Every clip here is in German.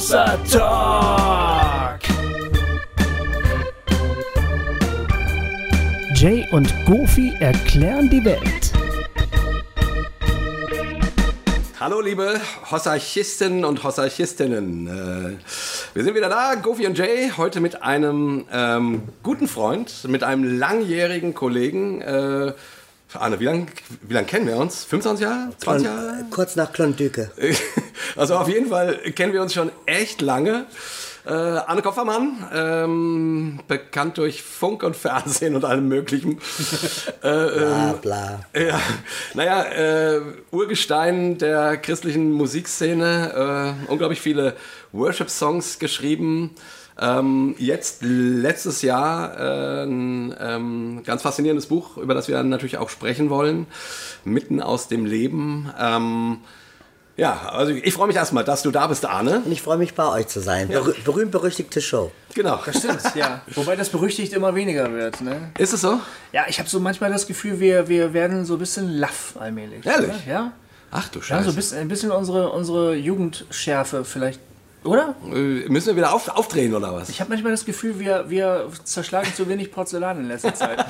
Hossa Talk. Jay und Goofy erklären die Welt. Hallo liebe Hossarchisten und Hossarchistinnen. Wir sind wieder da, Goofy und Jay, heute mit einem guten Freund, mit einem langjährigen Kollegen. Arne, wie lang kennen wir uns? 25 Jahre? 20 Jahre? Kurz nach Klondike. Also auf jeden Fall kennen wir uns schon echt lange. Arne Kopfermann, bekannt durch Funk und Fernsehen und allem Möglichen. Bla, bla. Urgestein der christlichen Musikszene, unglaublich viele Worship-Songs geschrieben. Jetzt letztes Jahr ein ganz faszinierendes Buch, über das wir dann natürlich auch sprechen wollen, Mitten aus dem Leben. Also ich freue mich erstmal, dass du da bist, Arne. Und ich freue mich, bei euch zu sein. Ja. Berühmt-berüchtigte Show. Genau. Das stimmt, ja. Wobei das berüchtigt immer weniger wird, ne? Ist es so? Ja, ich habe so manchmal das Gefühl, wir werden so ein bisschen laff allmählich. Ehrlich? Oder? Ja. Ach du Scheiße. Ja, so ein bisschen unsere Jugendschärfe vielleicht. Oder? Müssen wir wieder aufdrehen, oder was? Ich habe manchmal das Gefühl, wir zerschlagen zu wenig Porzellan in letzter Zeit.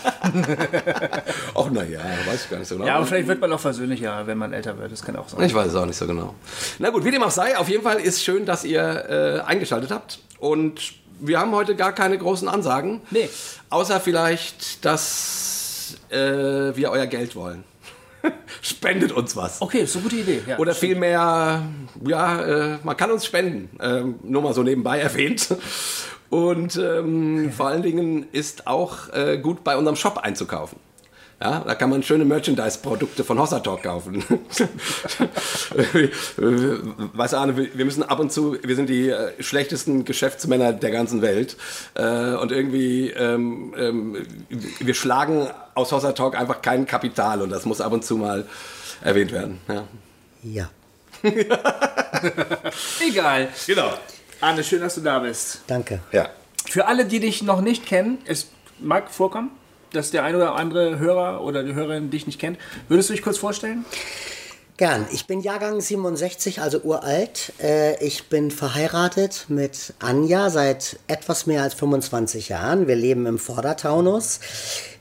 Ach naja, weiß ich gar nicht so genau. Ja, aber vielleicht wird man auch versöhnlicher, wenn man älter wird. Das kann auch sein. Ich weiß es auch nicht so genau. Na gut, wie dem auch sei, auf jeden Fall ist schön, dass ihr eingeschaltet habt. Und wir haben heute gar keine großen Ansagen. Nee. Außer vielleicht, dass wir euer Geld wollen. Spendet uns was. Okay, ist eine gute Idee. Ja, oder vielmehr, man kann uns spenden. Nur mal so nebenbei erwähnt. Und vor allen Dingen ist auch gut, bei unserem Shop einzukaufen. Ja, da kann man schöne Merchandise-Produkte von Hossa Talk kaufen. Weißt du, Arne, wir müssen ab und zu, wir sind die schlechtesten Geschäftsmänner der ganzen Welt. Und irgendwie, wir schlagen aus Hossa Talk einfach kein Kapital. Und das muss ab und zu mal erwähnt werden. Ja. Egal. Genau. Arne, schön, dass du da bist. Danke. Ja. Für alle, die dich noch nicht kennen, es mag vorkommen, dass der ein oder andere Hörer oder die Hörerin dich nicht kennt. Würdest du dich kurz vorstellen? Gern. Ich bin Jahrgang 67, also uralt. Ich bin verheiratet mit Anja seit etwas mehr als 25 Jahren. Wir leben im Vordertaunus.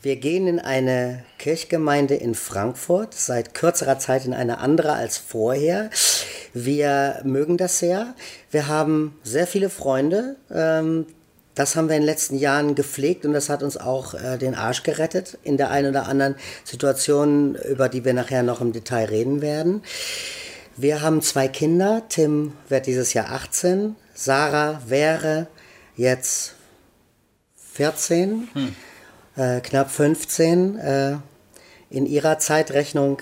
Wir gehen in eine Kirchgemeinde in Frankfurt, seit kürzerer Zeit in eine andere als vorher. Wir mögen das sehr. Wir haben sehr viele Freunde. Das haben wir in den letzten Jahren gepflegt und das hat uns auch den Arsch gerettet in der einen oder anderen Situation, über die wir nachher noch im Detail reden werden. Wir haben 2 Kinder. Tim wird dieses Jahr 18. Sarah wäre jetzt 14, knapp 15. In ihrer Zeitrechnung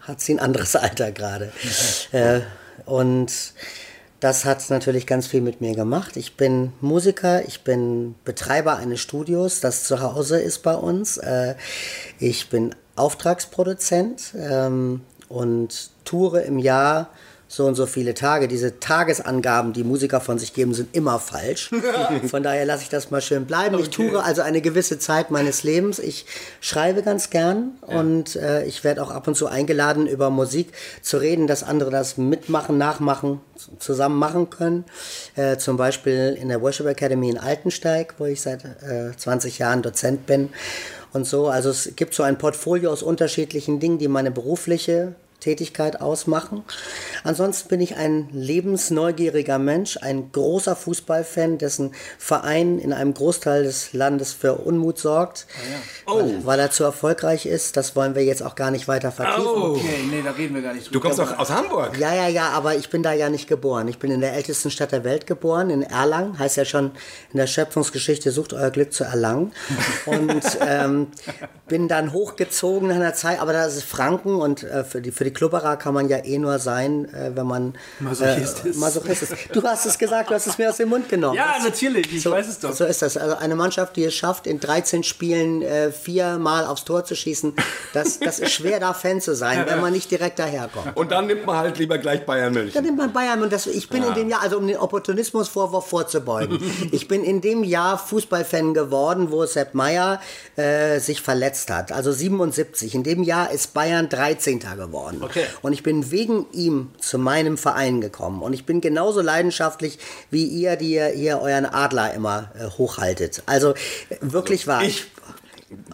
hat sie ein anderes Alter gerade. Und das hat natürlich ganz viel mit mir gemacht. Ich bin Musiker, ich bin Betreiber eines Studios, das zu Hause ist bei uns. Ich bin Auftragsproduzent und toure im Jahr so und so viele Tage. Diese Tagesangaben, die Musiker von sich geben, sind immer falsch. Von daher lasse ich das mal schön bleiben. Okay. Ich toure also eine gewisse Zeit meines Lebens. Ich schreibe ganz gern und ich werde auch ab und zu eingeladen, über Musik zu reden, dass andere das mitmachen, nachmachen, zusammen machen können. Zum Beispiel in der Worship Academy in Altensteig, wo ich seit 20 Jahren Dozent bin und so. Also es gibt so ein Portfolio aus unterschiedlichen Dingen, die meine berufliche Tätigkeit ausmachen. Ansonsten bin ich ein lebensneugieriger Mensch, ein großer Fußballfan, dessen Verein in einem Großteil des Landes für Unmut sorgt, weil er zu erfolgreich ist. Das wollen wir jetzt auch gar nicht weiter vertiefen. Oh. Okay, nee, da reden wir gar nicht drüber. Du kommst doch aus Hamburg. Ja, aber ich bin da ja nicht geboren. Ich bin in der ältesten Stadt der Welt geboren, in Erlangen. Heißt ja schon, in der Schöpfungsgeschichte sucht euer Glück zu erlangen. Und bin dann hochgezogen nach einer Zeit, aber das ist Franken und für die Klubberer kann man ja nur sein, wenn man Masochist ist. Du hast es gesagt, du hast es mir aus dem Mund genommen. Ja, natürlich, ich weiß es doch. So ist das. Also eine Mannschaft, die es schafft, in 13 Spielen 4-mal aufs Tor zu schießen, das ist schwer, da Fan zu sein, wenn man nicht direkt daherkommt. Und dann nimmt man halt lieber gleich Bayern München. Dann nimmt man Bayern München. Ich bin in dem Jahr, also um den Opportunismusvorwurf vorzubeugen, ich bin in dem Jahr Fußballfan geworden, wo Sepp Maier sich verletzt hat. Also 77. In dem Jahr ist Bayern 13. geworden. Verein. Okay. Und ich bin wegen ihm zu meinem Verein gekommen. Und ich bin genauso leidenschaftlich wie ihr, die ihr euren Adler immer hochhaltet. Also wirklich wahr.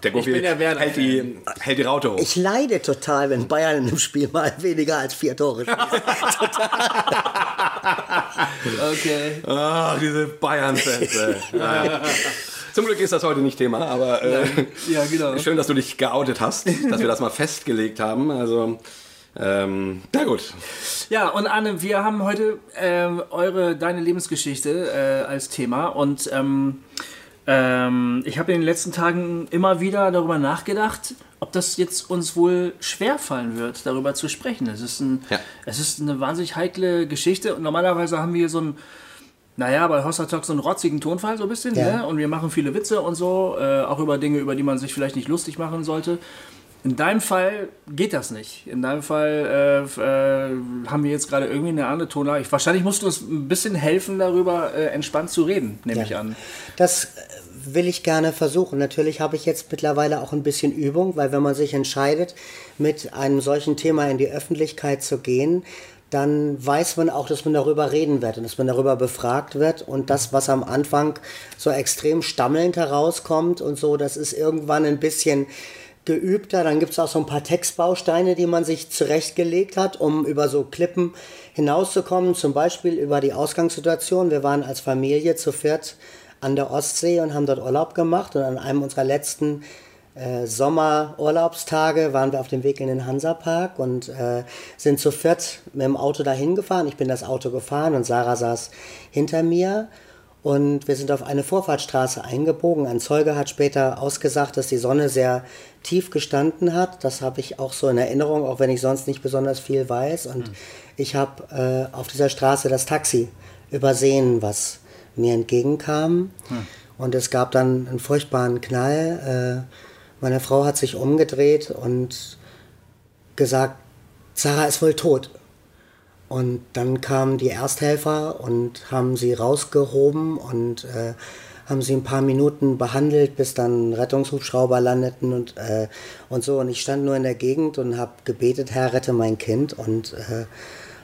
Der Gofi hält die Raute hoch. Ich leide total, wenn Bayern in einem Spiel mal weniger als 4 Tore spielt. Total. Okay. Ach, diese Bayern-Fans. Ja. Zum Glück ist das heute nicht Thema, aber ja, genau. Schön, dass du dich geoutet hast, dass wir das mal festgelegt haben. Also, na gut. Ja, und Arne, wir haben heute deine Lebensgeschichte als Thema und ich habe in den letzten Tagen immer wieder darüber nachgedacht, ob das jetzt uns wohl schwerfallen wird, darüber zu sprechen. Es ist eine wahnsinnig heikle Geschichte und normalerweise haben wir hier so einen, bei Hossa Talk so einen rotzigen Tonfall so ein bisschen, ja. Ne? Und wir machen viele Witze und so, auch über Dinge, über die man sich vielleicht nicht lustig machen sollte. In deinem Fall geht das nicht. In deinem Fall haben wir jetzt gerade irgendwie eine andere Tonlage. Wahrscheinlich musst du uns ein bisschen helfen, darüber entspannt zu reden, nehme ich an. Das will ich gerne versuchen. Natürlich habe ich jetzt mittlerweile auch ein bisschen Übung, weil wenn man sich entscheidet, mit einem solchen Thema in die Öffentlichkeit zu gehen, dann weiß man auch, dass man darüber reden wird und dass man darüber befragt wird. Und das, was am Anfang so extrem stammelnd herauskommt und so, das ist irgendwann ein bisschen geübter. Dann gibt es auch so ein paar Textbausteine, die man sich zurechtgelegt hat, um über so Klippen hinauszukommen. Zum Beispiel über die Ausgangssituation. Wir waren als Familie zu viert an der Ostsee und haben dort Urlaub gemacht. Und an einem unserer letzten Sommerurlaubstage waren wir auf dem Weg in den Hansapark und sind zu viert mit dem Auto dahin gefahren. Ich bin das Auto gefahren und Sarah saß hinter mir. Und wir sind auf eine Vorfahrtsstraße eingebogen. Ein Zeuge hat später ausgesagt, dass die Sonne sehr tief gestanden hat. Das habe ich auch so in Erinnerung, auch wenn ich sonst nicht besonders viel weiß. Und ich habe auf dieser Straße das Taxi übersehen, was mir entgegenkam. Und es gab dann einen furchtbaren Knall. Meine Frau hat sich umgedreht und gesagt, Sarah ist wohl tot. Und dann kamen die Ersthelfer und haben sie rausgehoben und haben sie ein paar Minuten behandelt, bis dann Rettungshubschrauber landeten und so. Und ich stand nur in der Gegend und habe gebetet, Herr, rette mein Kind. Und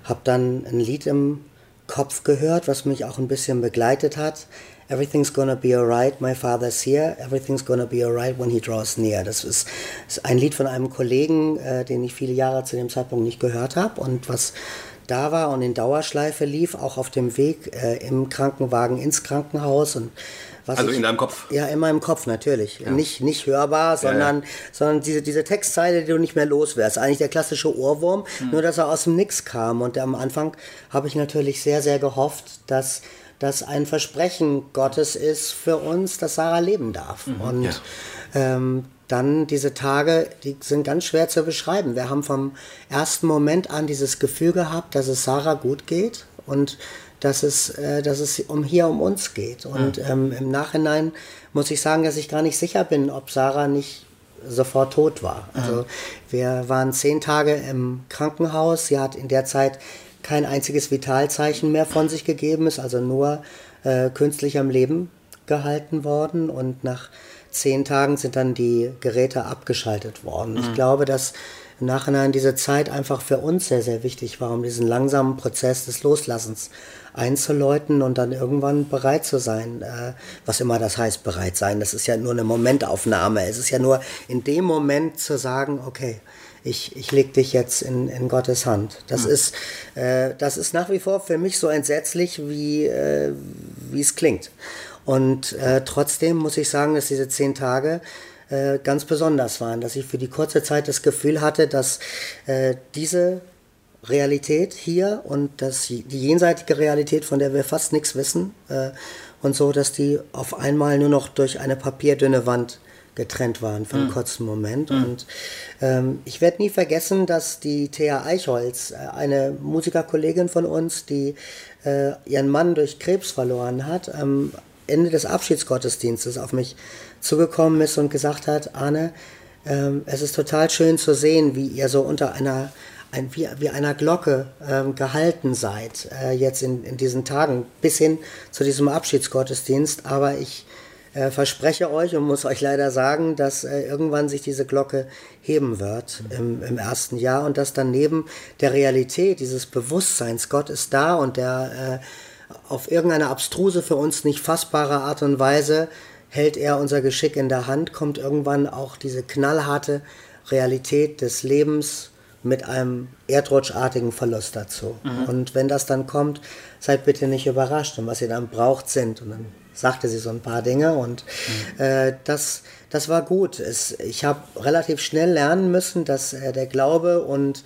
habe dann ein Lied im Kopf gehört, was mich auch ein bisschen begleitet hat. Everything's gonna be alright, my father's here. Everything's gonna be alright when he draws near. Das ist ein Lied von einem Kollegen, den ich viele Jahre zu dem Zeitpunkt nicht gehört habe und was da war und in Dauerschleife lief, auch auf dem Weg im Krankenwagen ins Krankenhaus. Und was also in deinem Kopf? Ja, in meinem Kopf natürlich. Ja. Nicht hörbar, sondern diese Textzeile, die du nicht mehr los wärst. Eigentlich der klassische Ohrwurm, nur dass er aus dem Nix kam. Und am Anfang habe ich natürlich sehr, sehr gehofft, dass das ein Versprechen Gottes ist für uns, dass Sarah leben darf. Dann diese Tage, die sind ganz schwer zu beschreiben. Wir haben vom ersten Moment an dieses Gefühl gehabt, dass es Sarah gut geht und dass es um uns geht. Und im Nachhinein muss ich sagen, dass ich gar nicht sicher bin, ob Sarah nicht sofort tot war. Also wir waren 10 Tage im Krankenhaus. Sie hat in der Zeit kein einziges Vitalzeichen mehr von sich gegeben, ist also nur künstlich am Leben gehalten worden. Und nach 10 Tagen sind dann die Geräte abgeschaltet worden. Ich glaube, dass im Nachhinein diese Zeit einfach für uns sehr, sehr wichtig war, um diesen langsamen Prozess des Loslassens einzuläuten und dann irgendwann bereit zu sein. Was immer das heißt, bereit sein. Das ist ja nur eine Momentaufnahme. Es ist ja nur in dem Moment zu sagen, okay, ich leg dich jetzt in Gottes Hand. Das ist nach wie vor für mich so entsetzlich, wie es klingt. Und trotzdem muss ich sagen, dass diese 10 Tage ganz besonders waren, dass ich für die kurze Zeit das Gefühl hatte, dass diese Realität hier und dass die jenseitige Realität, von der wir fast nichts wissen und so, dass die auf einmal nur noch durch eine papierdünne Wand getrennt waren für einen kurzen Moment. Und ich werde nie vergessen, dass die Thea Eichholz, eine Musikerkollegin von uns, die ihren Mann durch Krebs verloren hat, Ende des Abschiedsgottesdienstes auf mich zugekommen ist und gesagt hat, Arne, es ist total schön zu sehen, wie ihr so unter einer Glocke gehalten seid, jetzt in diesen Tagen bis hin zu diesem Abschiedsgottesdienst, aber ich verspreche euch und muss euch leider sagen, dass irgendwann sich diese Glocke heben wird im ersten Jahr und dass dann neben der Realität dieses Bewusstseins, Gott ist da und der auf irgendeine abstruse, für uns nicht fassbare Art und Weise hält er unser Geschick in der Hand, kommt irgendwann auch diese knallharte Realität des Lebens mit einem erdrutschartigen Verlust dazu. Mhm. Und wenn das dann kommt, seid bitte nicht überrascht. Und was ihr dann braucht, sind. Und dann sagte sie so ein paar Dinge und das war gut. Ich habe relativ schnell lernen müssen, dass der Glaube und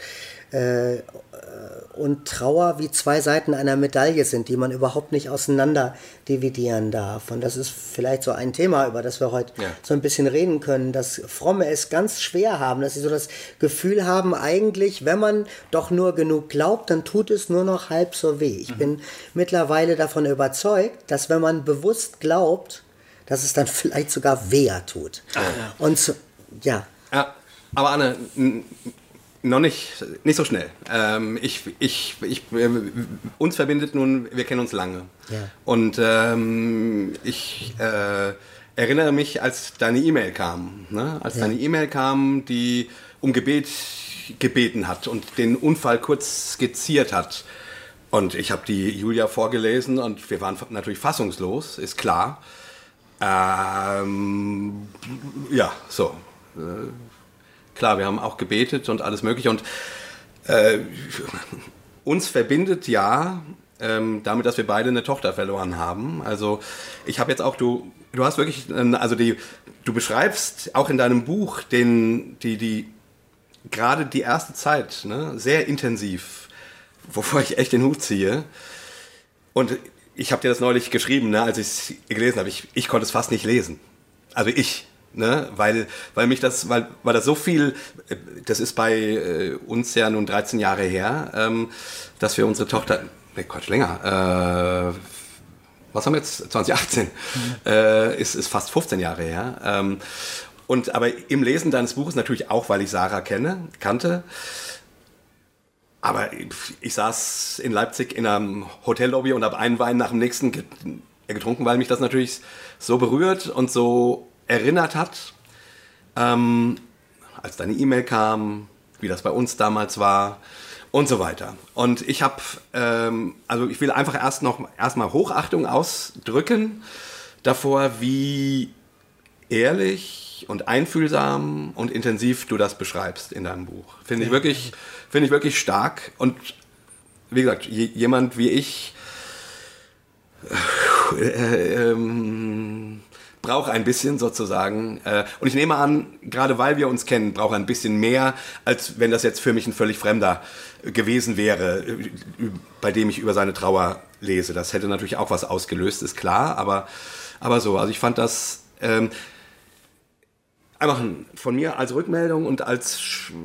Trauer wie zwei Seiten einer Medaille sind, die man überhaupt nicht auseinander dividieren darf. Und das ist vielleicht so ein Thema, über das wir heute so ein bisschen reden können, dass Fromme es ganz schwer haben, dass sie so das Gefühl haben, eigentlich, wenn man doch nur genug glaubt, dann tut es nur noch halb so weh. Ich bin mittlerweile davon überzeugt, dass wenn man bewusst glaubt, dass es dann vielleicht sogar weh tut. Ach, ja. Und so, ja. Aber Arne, noch nicht so schnell. Uns verbindet nun, wir kennen uns lange. Ja. Und ich erinnere mich, als deine E-Mail kam, deine E-Mail kam, die um Gebet gebeten hat und den Unfall kurz skizziert hat. Und ich habe die Julia vorgelesen und wir waren natürlich fassungslos, ist klar. Klar, wir haben auch gebetet und alles Mögliche. Und uns verbindet damit, dass wir beide eine Tochter verloren haben. Also ich habe jetzt auch, du hast wirklich, du beschreibst auch in deinem Buch gerade die erste Zeit, sehr intensiv, wovor ich echt den Hut ziehe. Und ich habe dir das neulich geschrieben, als ich es gelesen habe. Ich konnte es fast nicht lesen. Also ich. Weil das so viel, das ist bei uns ja nun 13 Jahre her, dass wir unsere Tochter, länger, was haben wir jetzt, 2018, ist fast 15 Jahre her. Aber im Lesen deines Buches natürlich auch, weil ich Sarah kannte, aber ich saß in Leipzig in einem Hotellobby und habe einen Wein nach dem nächsten getrunken, weil mich das natürlich so berührt und so erinnert hat, als deine E-Mail kam, wie das bei uns damals war und so weiter. Und ich habe, ich will einfach erstmal Hochachtung ausdrücken davor, wie ehrlich und einfühlsam und intensiv du das beschreibst in deinem Buch. Finde ich wirklich stark. Und wie gesagt, jemand wie ich braucht ein bisschen sozusagen. Und ich nehme an, gerade weil wir uns kennen, braucht ein bisschen mehr, als wenn das jetzt für mich ein völlig Fremder gewesen wäre, bei dem ich über seine Trauer lese. Das hätte natürlich auch was ausgelöst, ist klar, aber so. Also ich fand das einfach von mir als Rückmeldung und als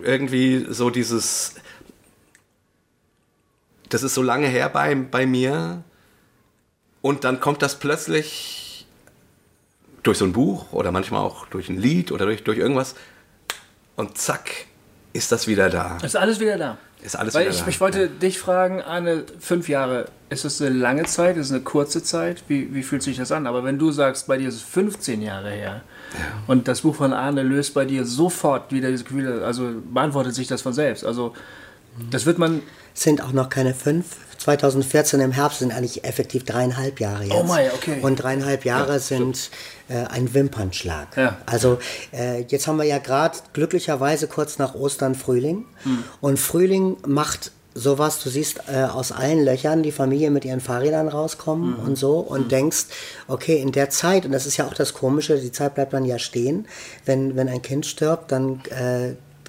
irgendwie so dieses, das ist so lange her bei mir und dann kommt das plötzlich durch so ein Buch oder manchmal auch durch ein Lied oder durch irgendwas und zack, ist das wieder da. Ist alles wieder da. Ich wollte dich fragen, Arne, 5 Jahre, ist das eine lange Zeit, ist es eine kurze Zeit? Wie fühlt sich das an? Aber wenn du sagst, bei dir ist es 15 Jahre her und das Buch von Arne löst bei dir sofort wieder dieses Gefühl, also beantwortet sich das von selbst. Also das wird man... Sind auch noch keine 5. 2014 im Herbst sind eigentlich effektiv 3,5 Jahre jetzt. Oh mein, okay. Und 3,5 Jahre sind ein Wimpernschlag. Ja. Also jetzt haben wir ja gerade glücklicherweise kurz nach Ostern Frühling. Und Frühling macht sowas, du siehst aus allen Löchern die Familie mit ihren Fahrrädern rauskommen und so und denkst, okay, in der Zeit, und das ist ja auch das Komische, die Zeit bleibt dann ja stehen, wenn ein Kind stirbt, dann...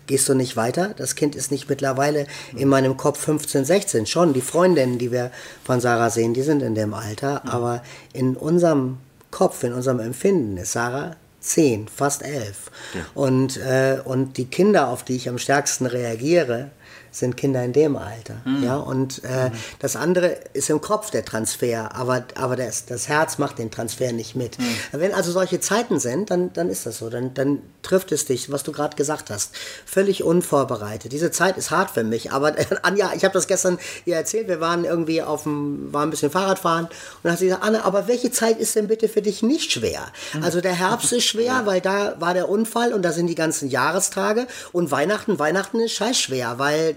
gehst du nicht weiter? Das Kind ist nicht mittlerweile in meinem Kopf 15, 16. Schon die Freundinnen, die wir von Sarah sehen, die sind in dem Alter. Aber in unserem Kopf, in unserem Empfinden ist Sarah 10, fast 11. Ja. Und die Kinder, auf die ich am stärksten reagiere, sind Kinder in dem Alter. Mhm. Ja, und das andere ist im Kopf der Transfer, aber das Herz macht den Transfer nicht mit. Mhm. Wenn also solche Zeiten sind, dann ist das so. Dann trifft es dich, was du gerade gesagt hast. Völlig unvorbereitet. Diese Zeit ist hart für mich, aber Anja, ich habe das gestern ihr erzählt, wir waren irgendwie waren ein bisschen Fahrradfahren und dann hat sie gesagt, Anne, aber welche Zeit ist denn bitte für dich nicht schwer? Mhm. Also der Herbst ist schwer, ja, weil da war der Unfall und da sind die ganzen Jahrestage und Weihnachten ist scheiß schwer, weil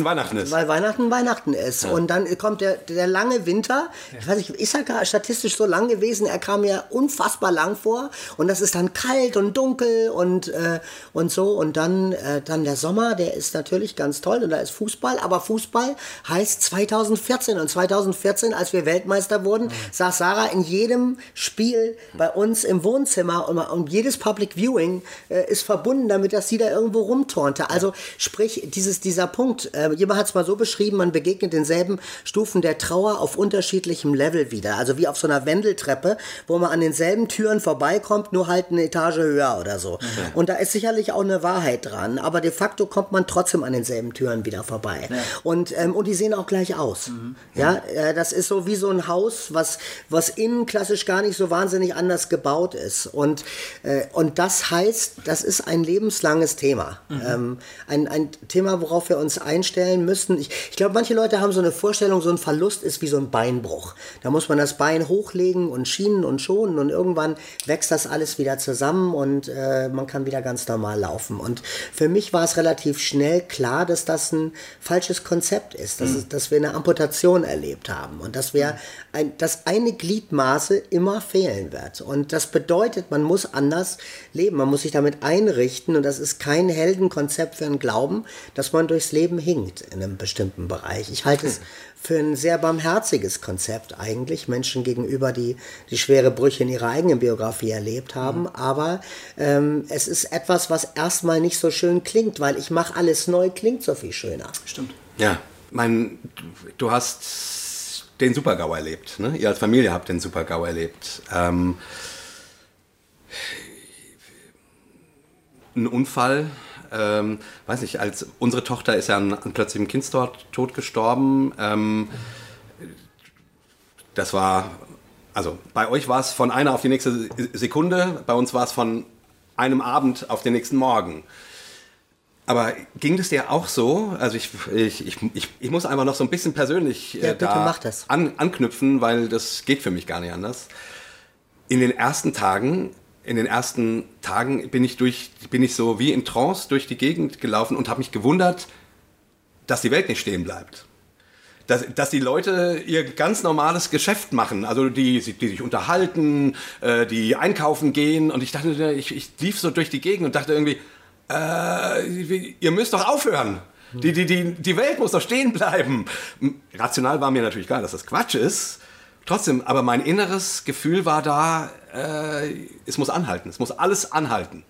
Weihnachten ist. Ja. Und dann kommt der lange Winter. Ja. Ich weiß nicht, ist er gar statistisch so lang gewesen? Er kam ja unfassbar lang vor. Und das ist dann kalt und dunkel und so. Und dann der Sommer, der ist natürlich ganz toll. Und da ist Fußball. Aber Fußball heißt 2014. Und 2014, als wir Weltmeister wurden, saß Sarah in jedem Spiel bei uns im Wohnzimmer. Und jedes Public Viewing ist verbunden damit, dass sie da irgendwo rumturnte. Also sprich, dieser Punkt, jemand hat es mal so beschrieben, man begegnet denselben Stufen der Trauer auf unterschiedlichem Level wieder. Also wie auf so einer Wendeltreppe, wo man an denselben Türen vorbeikommt, nur halt eine Etage höher oder so. Okay. Und da ist sicherlich auch eine Wahrheit dran, aber de facto kommt man trotzdem an denselben Türen wieder vorbei. Ja. Und die sehen auch gleich aus. Mhm. Ja, das ist so wie so ein Haus, was innen klassisch gar nicht so wahnsinnig anders gebaut ist. Und das heißt, das ist ein lebenslanges Thema. Mhm. Ein Thema, worauf wir uns einstellen müssen. Ich glaube, manche Leute haben so eine Vorstellung, so ein Verlust ist wie so ein Beinbruch. Da muss man das Bein hochlegen und schienen und schonen und irgendwann wächst das alles wieder zusammen und man kann wieder ganz normal laufen. Und für mich war es relativ schnell klar, dass das ein falsches Konzept ist, dass wir eine Amputation erlebt haben und dass dass eine Gliedmaße immer fehlen wird. Und das bedeutet, man muss anders leben, man muss sich damit einrichten und das ist kein Heldenkonzept für einen Glauben, dass man durchs Leben hinkt in einem bestimmten Bereich. Ich halte es für ein sehr barmherziges Konzept eigentlich, Menschen gegenüber, die schwere Brüche in ihrer eigenen Biografie erlebt haben, aber es ist etwas, was erstmal nicht so schön klingt, weil ich mache alles neu, klingt so viel schöner. Stimmt. Ja, du hast den Super-GAU erlebt, ne? Ihr als Familie habt den Super-GAU erlebt. Ein Unfall, weiß nicht, als unsere Tochter ist ja an plötzlichem Kindstod gestorben. Das war, also bei euch war es von einer auf die nächste Sekunde, bei uns war es von einem Abend auf den nächsten Morgen. Aber ging das dir auch so? Also ich muss einfach noch so ein bisschen persönlich anknüpfen, weil das geht für mich gar nicht anders. In den ersten Tagen bin ich so wie in Trance durch die Gegend gelaufen und habe mich gewundert, dass die Welt nicht stehen bleibt. Dass die Leute ihr ganz normales Geschäft machen, also die sich unterhalten, die einkaufen gehen. Und ich dachte, ich lief so durch die Gegend und dachte irgendwie, ihr müsst doch aufhören. Die Welt muss doch stehen bleiben. Rational war mir natürlich klar, dass das Quatsch ist. Trotzdem, aber mein inneres Gefühl war da, es muss anhalten, es muss alles anhalten.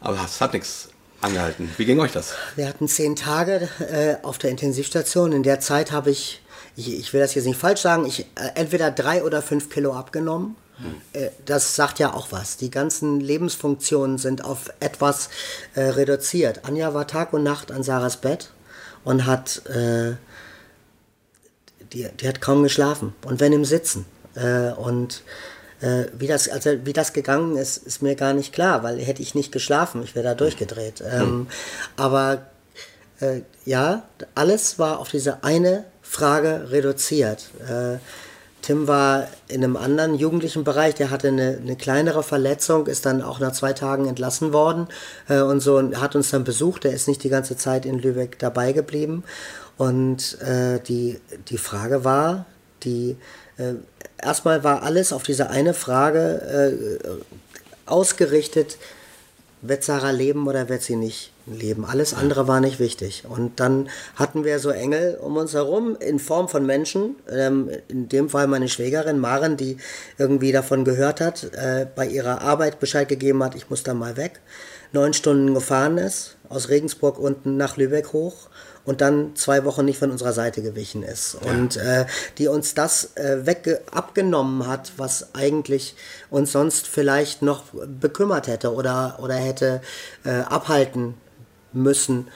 Aber es hat nichts angehalten. Wie ging euch das? Wir hatten 10 Tage auf der Intensivstation. In der Zeit habe ich will das jetzt nicht falsch sagen, entweder 3 oder 5 Kilo abgenommen. Das sagt ja auch was. Die ganzen Lebensfunktionen sind auf etwas reduziert. Anja war Tag und Nacht an Sarahs Bett und hat... Die hat kaum geschlafen und wenn im Sitzen. Wie das gegangen ist, ist mir gar nicht klar, weil hätte ich nicht geschlafen, ich wäre da durchgedreht. Ja, alles war auf diese eine Frage reduziert. Tim war in einem anderen jugendlichen Bereich, der hatte eine kleinere Verletzung, ist dann auch nach 2 Tagen entlassen worden und so und hat uns dann besucht. Der ist nicht die ganze Zeit in Lübeck dabei geblieben. Und die Frage war, erstmal war alles auf diese eine Frage ausgerichtet, wird Sarah leben oder wird sie nicht leben? Alles andere war nicht wichtig. Und dann hatten wir so Engel um uns herum in Form von Menschen, in dem Fall meine Schwägerin Maren, die irgendwie davon gehört hat, bei ihrer Arbeit Bescheid gegeben hat, ich muss da mal weg. 9 Stunden gefahren ist, aus Regensburg unten nach Lübeck hoch und dann 2 Wochen nicht von unserer Seite gewichen ist. Ja. Und die uns das abgenommen hat, was eigentlich uns sonst vielleicht noch bekümmert hätte oder hätte abhalten müssen,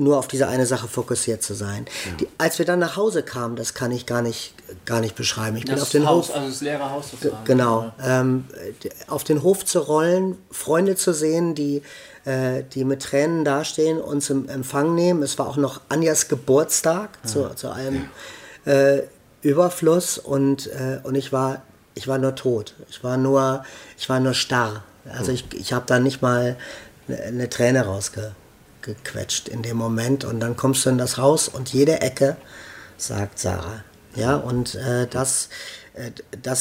nur auf diese eine Sache fokussiert zu sein. Ja. Als wir dann nach Hause kamen, das kann ich gar nicht beschreiben. Ich bin auf den Hof, also das leere Haus zu fahren. Genau. Ja. Auf den Hof zu rollen, Freunde zu sehen, die mit Tränen dastehen, uns im Empfang nehmen. Es war auch noch Anjas Geburtstag, ja, zu einem Überfluss, und ich war nur tot. Ich war nur starr. Also ich habe da nicht mal eine Träne rausgequetscht in dem Moment, und dann kommst du in das Haus und jede Ecke sagt Sarah. Ja, und das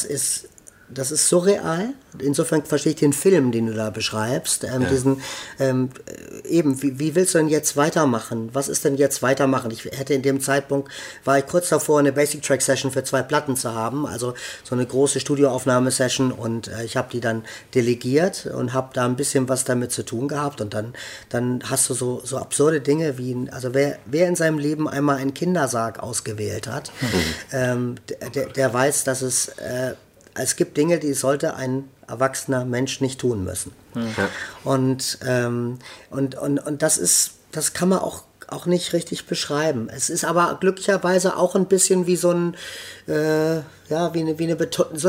ist surreal. Insofern verstehe ich den Film, den du da beschreibst. Wie willst du denn jetzt weitermachen? Was ist denn jetzt weitermachen? Ich hätte in dem Zeitpunkt, war ich kurz davor, eine Basic Track Session für 2 Platten zu haben, also so eine große Studioaufnahmesession, und ich habe die dann delegiert und habe da ein bisschen was damit zu tun gehabt, und dann hast du so absurde Dinge wie, also wer in seinem Leben einmal einen Kindersarg ausgewählt hat, der weiß, dass es gibt Dinge, die sollte ein erwachsener Mensch nicht tun müssen. Ja. Und das kann man auch nicht richtig beschreiben. Es ist aber glücklicherweise auch ein bisschen wie so ein, eine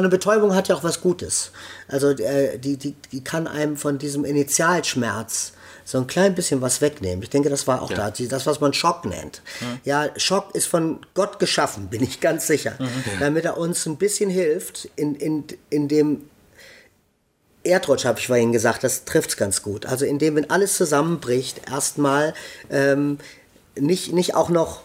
Betäubung hat ja auch was Gutes. Also die kann einem von diesem Initialschmerz so ein klein bisschen was wegnehmen. Ich denke, das war auch das, was man Schock nennt. Ja, Schock ist von Gott geschaffen, bin ich ganz sicher. Mhm. Damit er uns ein bisschen hilft in dem Erdrutsch, habe ich vorhin gesagt, das trifft es ganz gut. Also indem, wenn alles zusammenbricht, erstmal nicht auch noch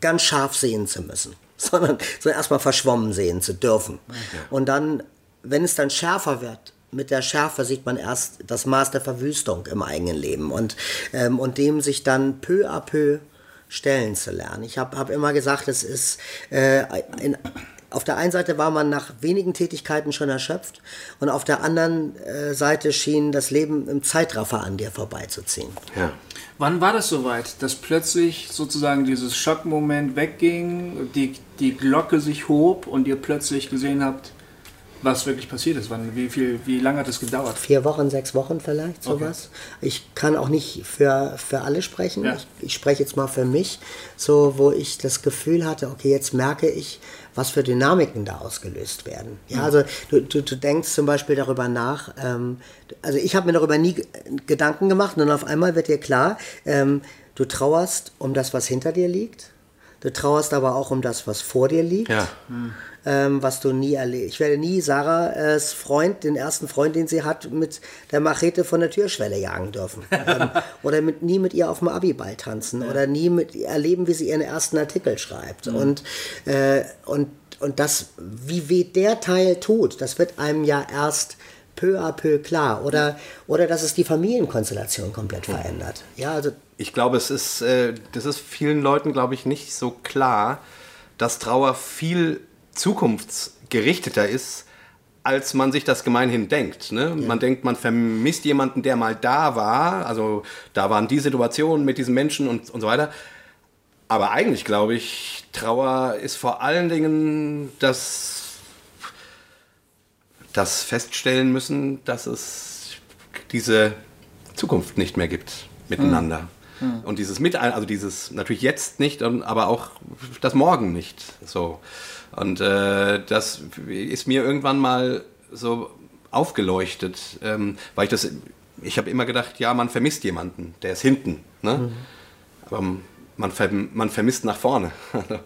ganz scharf sehen zu müssen, sondern erstmal verschwommen sehen zu dürfen. Okay. Und dann, wenn es dann schärfer wird, mit der Schärfe sieht man erst das Maß der Verwüstung im eigenen Leben, und dem sich dann peu à peu stellen zu lernen. Ich habe immer gesagt, es ist auf der einen Seite war man nach wenigen Tätigkeiten schon erschöpft, und auf der anderen Seite schien das Leben im Zeitraffer an dir vorbeizuziehen. Ja. Wann war das soweit, dass plötzlich sozusagen dieses Schockmoment wegging, die Glocke sich hob und ihr plötzlich gesehen habt, was wirklich passiert ist? Wie lange hat es gedauert? 4 Wochen, 6 Wochen vielleicht, sowas. Okay. Ich kann auch nicht für alle sprechen. Ja. Ich spreche jetzt mal für mich, so, wo ich das Gefühl hatte, okay, jetzt merke ich, was für Dynamiken da ausgelöst werden. Ja, also du denkst zum Beispiel darüber nach, also ich habe mir darüber nie Gedanken gemacht, und auf einmal wird dir klar, du trauerst um das, was hinter dir liegt. Du trauerst aber auch um das, was vor dir liegt, ja. Was du nie erlebst. Ich werde nie Sarahs Freund, den ersten Freund, den sie hat, mit der Machete von der Türschwelle jagen dürfen. Oder nie mit ihr auf dem Abiball tanzen. Ja. Oder nie erleben, wie sie ihren ersten Artikel schreibt. Mhm. Und das, wie weh der Teil tut, das wird einem ja erst peu à peu klar. Oder dass es die Familienkonstellation komplett verändert. Ja, also ich glaube, das ist vielen Leuten, glaube ich, nicht so klar, dass Trauer viel zukunftsgerichteter ist, als man sich das gemeinhin denkt. Ne? Ja. Man denkt, man vermisst jemanden, der mal da war. Also da waren die Situationen mit diesen Menschen und so weiter. Aber eigentlich, glaube ich, Trauer ist vor allen Dingen das Feststellen müssen, dass es diese Zukunft nicht mehr gibt miteinander. Mhm. Und dieses natürlich jetzt nicht, aber auch das Morgen nicht. So. Und das ist mir irgendwann mal so aufgeleuchtet, weil ich habe immer gedacht, ja, man vermisst jemanden, der ist hinten, ne? Mhm. Aber man vermisst nach vorne. Ja.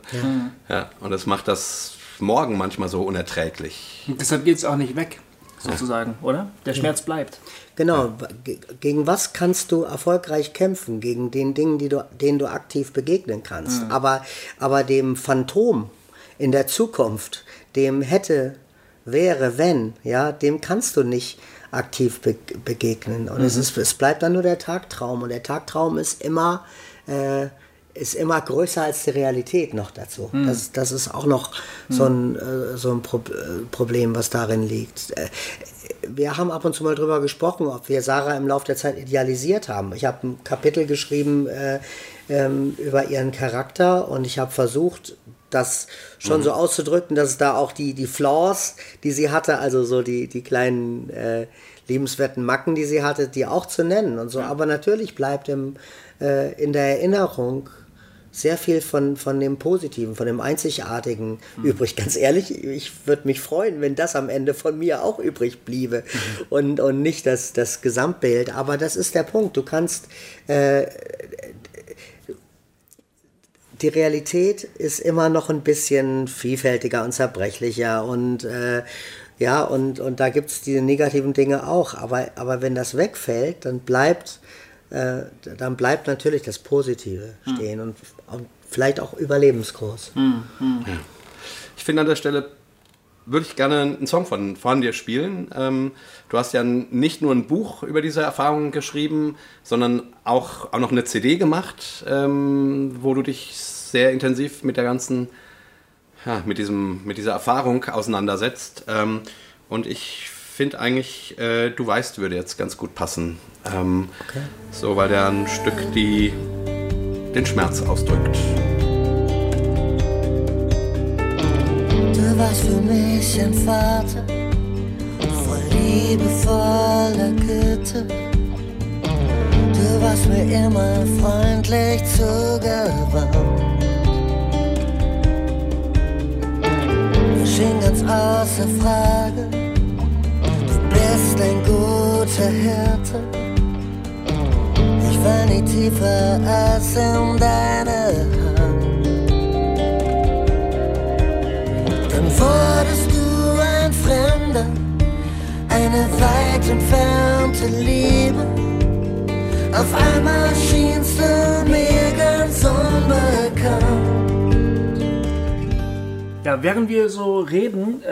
Ja, und das macht das Morgen manchmal so unerträglich. Und deshalb geht es auch nicht weg, sozusagen, ja, oder? Der Schmerz bleibt. Genau, gegen was kannst du erfolgreich kämpfen? Gegen den Dingen, denen du aktiv begegnen kannst. Mhm. Aber dem Phantom in der Zukunft, dem hätte, wäre, wenn, ja, dem kannst du nicht aktiv begegnen. Und es bleibt dann nur der Tagtraum. Und der Tagtraum ist immer größer als die Realität noch dazu. Mhm. Das ist auch noch so ein Problem, was darin liegt. wir haben ab und zu mal drüber gesprochen, ob wir Sarah im Laufe der Zeit idealisiert haben. Ich habe ein Kapitel geschrieben über ihren Charakter und ich habe versucht, das schon so auszudrücken, dass es da auch die Flaws, die sie hatte, also so die kleinen liebenswerten Macken, die sie hatte, die auch zu nennen und so. Aber natürlich bleibt in der Erinnerung sehr viel von dem Positiven, von dem Einzigartigen übrig. Ganz ehrlich, ich würde mich freuen, wenn das am Ende von mir auch übrig bliebe und nicht das Gesamtbild. Aber das ist der Punkt. Du kannst... Die Realität ist immer noch ein bisschen vielfältiger und zerbrechlicher und und da gibt es diese negativen Dinge auch. Aber wenn das wegfällt, dann bleibt natürlich das Positive stehen und vielleicht auch überlebensgroß. Ja. Ich finde, an der Stelle würde ich gerne einen Song von dir spielen. Du hast ja nicht nur ein Buch über diese Erfahrungen geschrieben, sondern auch noch eine CD gemacht, wo du dich sehr intensiv mit der ganzen, mit dieser Erfahrung auseinandersetzt. Und ich finde eigentlich, Du weißt, würde jetzt ganz gut passen. Okay. So, weil der ein Stück den Schmerz ausdrückt. Du warst für mich ein Vater, voll liebevoller Güte. Du warst mir immer freundlich zugewandt. Wir schienen ganz außer Frage, du bist ein guter Hirte. Ich war nie tiefer als in deine Hand. Wurdest du ein Fremder, eine weit entfernte Liebe? Auf einmal schienst du mir ganz unbekannt. Ja, während wir so reden,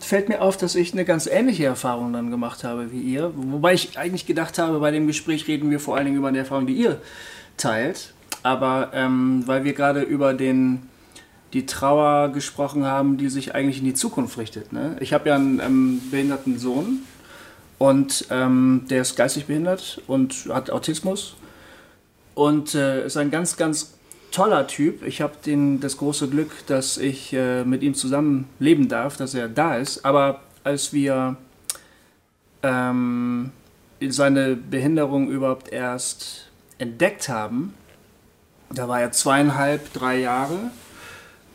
fällt mir auf, dass ich eine ganz ähnliche Erfahrung dann gemacht habe wie ihr. Wobei ich eigentlich gedacht habe, bei dem Gespräch reden wir vor allen Dingen über eine Erfahrung, die ihr teilt. Aber weil wir gerade über die Trauer gesprochen haben, die sich eigentlich in die Zukunft richtet. Ne? Ich habe ja einen behinderten Sohn und der ist geistig behindert und hat Autismus und ist ein ganz, ganz toller Typ. Ich habe das große Glück, dass ich mit ihm zusammen leben darf, dass er da ist. Aber als wir seine Behinderung überhaupt erst entdeckt haben, da war er 2,5, 3 Jahre.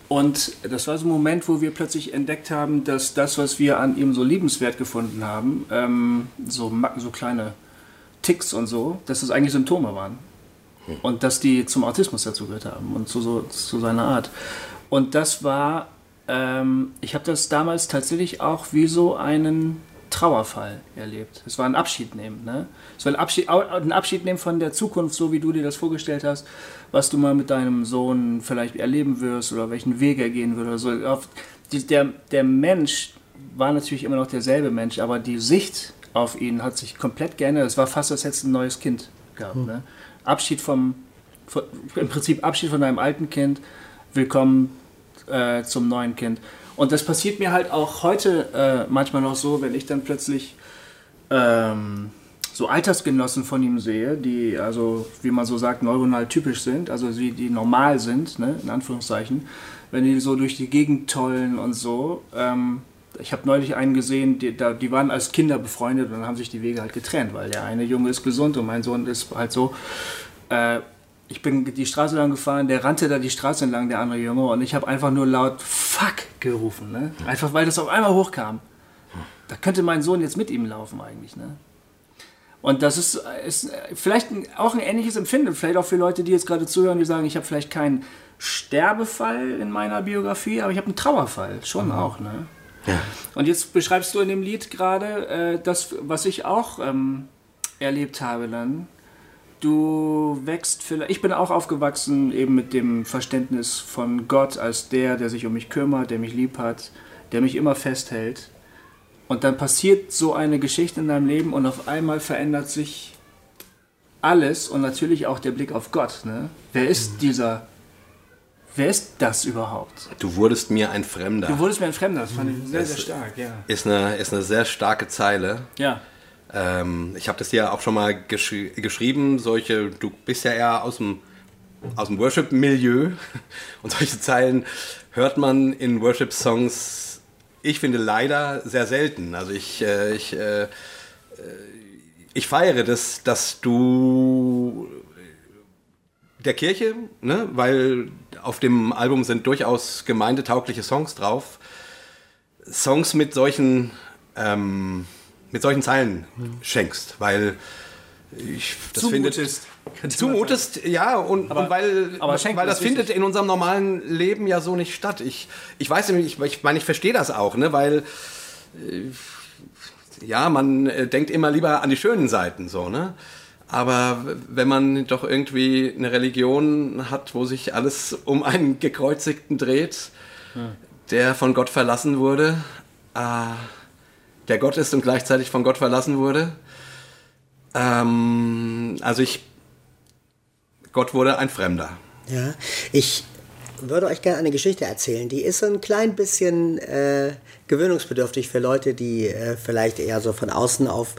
Und das war so ein Moment, wo wir plötzlich entdeckt haben, dass das, was wir an ihm so liebenswert gefunden haben, so kleine Ticks und so, dass das eigentlich Symptome waren. Und dass die zum Autismus dazugehört haben und zu seiner Art. Und das war, ich habe das damals tatsächlich auch wie so einen Trauerfall erlebt. Es war ein Abschiednehmen. Ne? Es war ein Abschiednehmen von der Zukunft, so wie du dir das vorgestellt hast, was du mal mit deinem Sohn vielleicht erleben wirst oder welchen Weg er gehen würde. So. Der Mensch war natürlich immer noch derselbe Mensch, aber die Sicht auf ihn hat sich komplett geändert. Es war fast, als hättest du ein neues Kind gehabt. Ne? Abschied im Prinzip Abschied von deinem alten Kind, willkommen zum neuen Kind. Und das passiert mir halt auch heute manchmal noch so, wenn ich dann plötzlich so Altersgenossen von ihm sehe, die also, wie man so sagt, neuronal typisch sind, also die normal sind, ne, in Anführungszeichen, wenn die so durch die Gegend tollen und so. Ich habe neulich einen gesehen, die waren als Kinder befreundet und dann haben sich die Wege halt getrennt, weil der eine Junge ist gesund und mein Sohn ist halt so... Ich bin die Straße lang gefahren, der rannte da die Straße entlang, der andere Junge, und ich habe einfach nur laut Fuck gerufen, ne? Einfach weil das auf einmal hochkam. Da könnte mein Sohn jetzt mit ihm laufen eigentlich, ne? Und das ist vielleicht auch ein ähnliches Empfinden, vielleicht auch für Leute, die jetzt gerade zuhören, die sagen, ich habe vielleicht keinen Sterbefall in meiner Biografie, aber ich habe einen Trauerfall, schon auch, ne? Ja. Und jetzt beschreibst du in dem Lied gerade das, was ich auch erlebt habe dann. Du wächst vielleicht... Ich bin auch aufgewachsen eben mit dem Verständnis von Gott als der sich um mich kümmert, der mich lieb hat, der mich immer festhält. Und dann passiert so eine Geschichte in deinem Leben und auf einmal verändert sich alles und natürlich auch der Blick auf Gott. Ne? Wer ist dieser Wer ist das überhaupt? Du wurdest mir ein Fremder. Du wurdest mir ein Fremder, das fand ich sehr, sehr stark, ja. Ist eine sehr starke Zeile. Ja. Ich habe das ja auch schon mal geschrieben, solche, du bist ja eher aus dem Worship-Milieu und solche Zeilen hört man in Worship-Songs, ich finde leider sehr selten. Also ich feiere das, dass du der Kirche, ne, weil auf dem Album sind durchaus gemeindetaugliche Songs drauf, Songs mit solchen Zeilen schenkst, weil ich das finde... Zumutest, ja, weil das findet in unserem normalen Leben ja so nicht statt. Ich weiß nicht, ich meine, ich verstehe das auch, ne, weil ja, man denkt immer lieber an die schönen Seiten, so, ne? Aber wenn man doch irgendwie eine Religion hat, wo sich alles um einen Gekreuzigten dreht, ja, der von Gott verlassen wurde, der Gott ist und gleichzeitig von Gott verlassen wurde, Gott wurde ein Fremder. Ja, ich würde euch gerne eine Geschichte erzählen. Die ist so ein klein bisschen gewöhnungsbedürftig für Leute, die vielleicht eher so von außen auf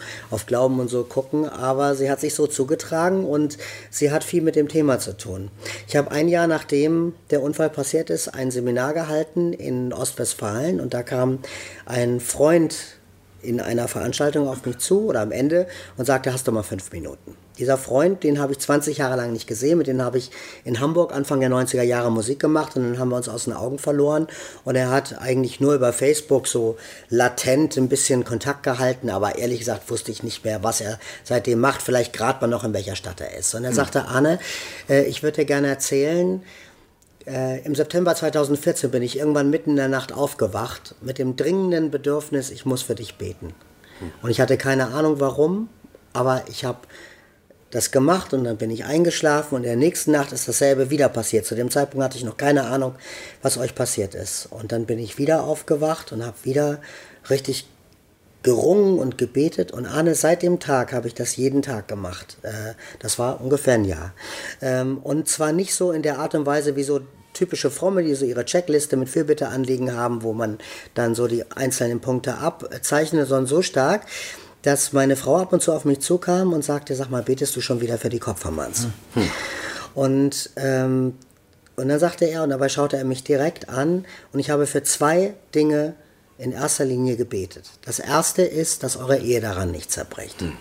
Glauben und so gucken. Aber sie hat sich so zugetragen und sie hat viel mit dem Thema zu tun. Ich habe ein Jahr, nachdem der Unfall passiert ist, ein Seminar gehalten in Ostwestfalen. Und da kam ein Freund in einer Veranstaltung auf mich zu oder am Ende und sagte, hast du mal 5 Minuten. Dieser Freund, den habe ich 20 Jahre lang nicht gesehen, mit dem habe ich in Hamburg Anfang der 90er Jahre Musik gemacht und dann haben wir uns aus den Augen verloren und er hat eigentlich nur über Facebook so latent ein bisschen Kontakt gehalten, aber ehrlich gesagt wusste ich nicht mehr, was er seitdem macht, vielleicht gerade mal noch in welcher Stadt er ist. Und er sagte, Arne, ich würde dir gerne erzählen, im September 2014 bin ich irgendwann mitten in der Nacht aufgewacht mit dem dringenden Bedürfnis, ich muss für dich beten. Und ich hatte keine Ahnung warum, aber ich habe das gemacht und dann bin ich eingeschlafen und in der nächsten Nacht ist dasselbe wieder passiert. Zu dem Zeitpunkt hatte ich noch keine Ahnung, was euch passiert ist. Und dann bin ich wieder aufgewacht und habe wieder richtig gerungen und gebetet. Und Arne, seit dem Tag habe ich das jeden Tag gemacht. Das war ungefähr ein Jahr. Und zwar nicht so in der Art und Weise, wie so typische Fromme, die so ihre Checkliste mit Fürbitteanliegen haben, wo man dann so die einzelnen Punkte abzeichnet, sondern so stark, dass meine Frau ab und zu auf mich zukam und sagte, sag mal, betest du schon wieder für die Kopfermanns? Hm. Und dann sagte er, und dabei schaute er mich direkt an, und ich habe für 2 Dinge in erster Linie gebetet. Das erste ist, dass eure Ehe daran nicht zerbricht. Hm.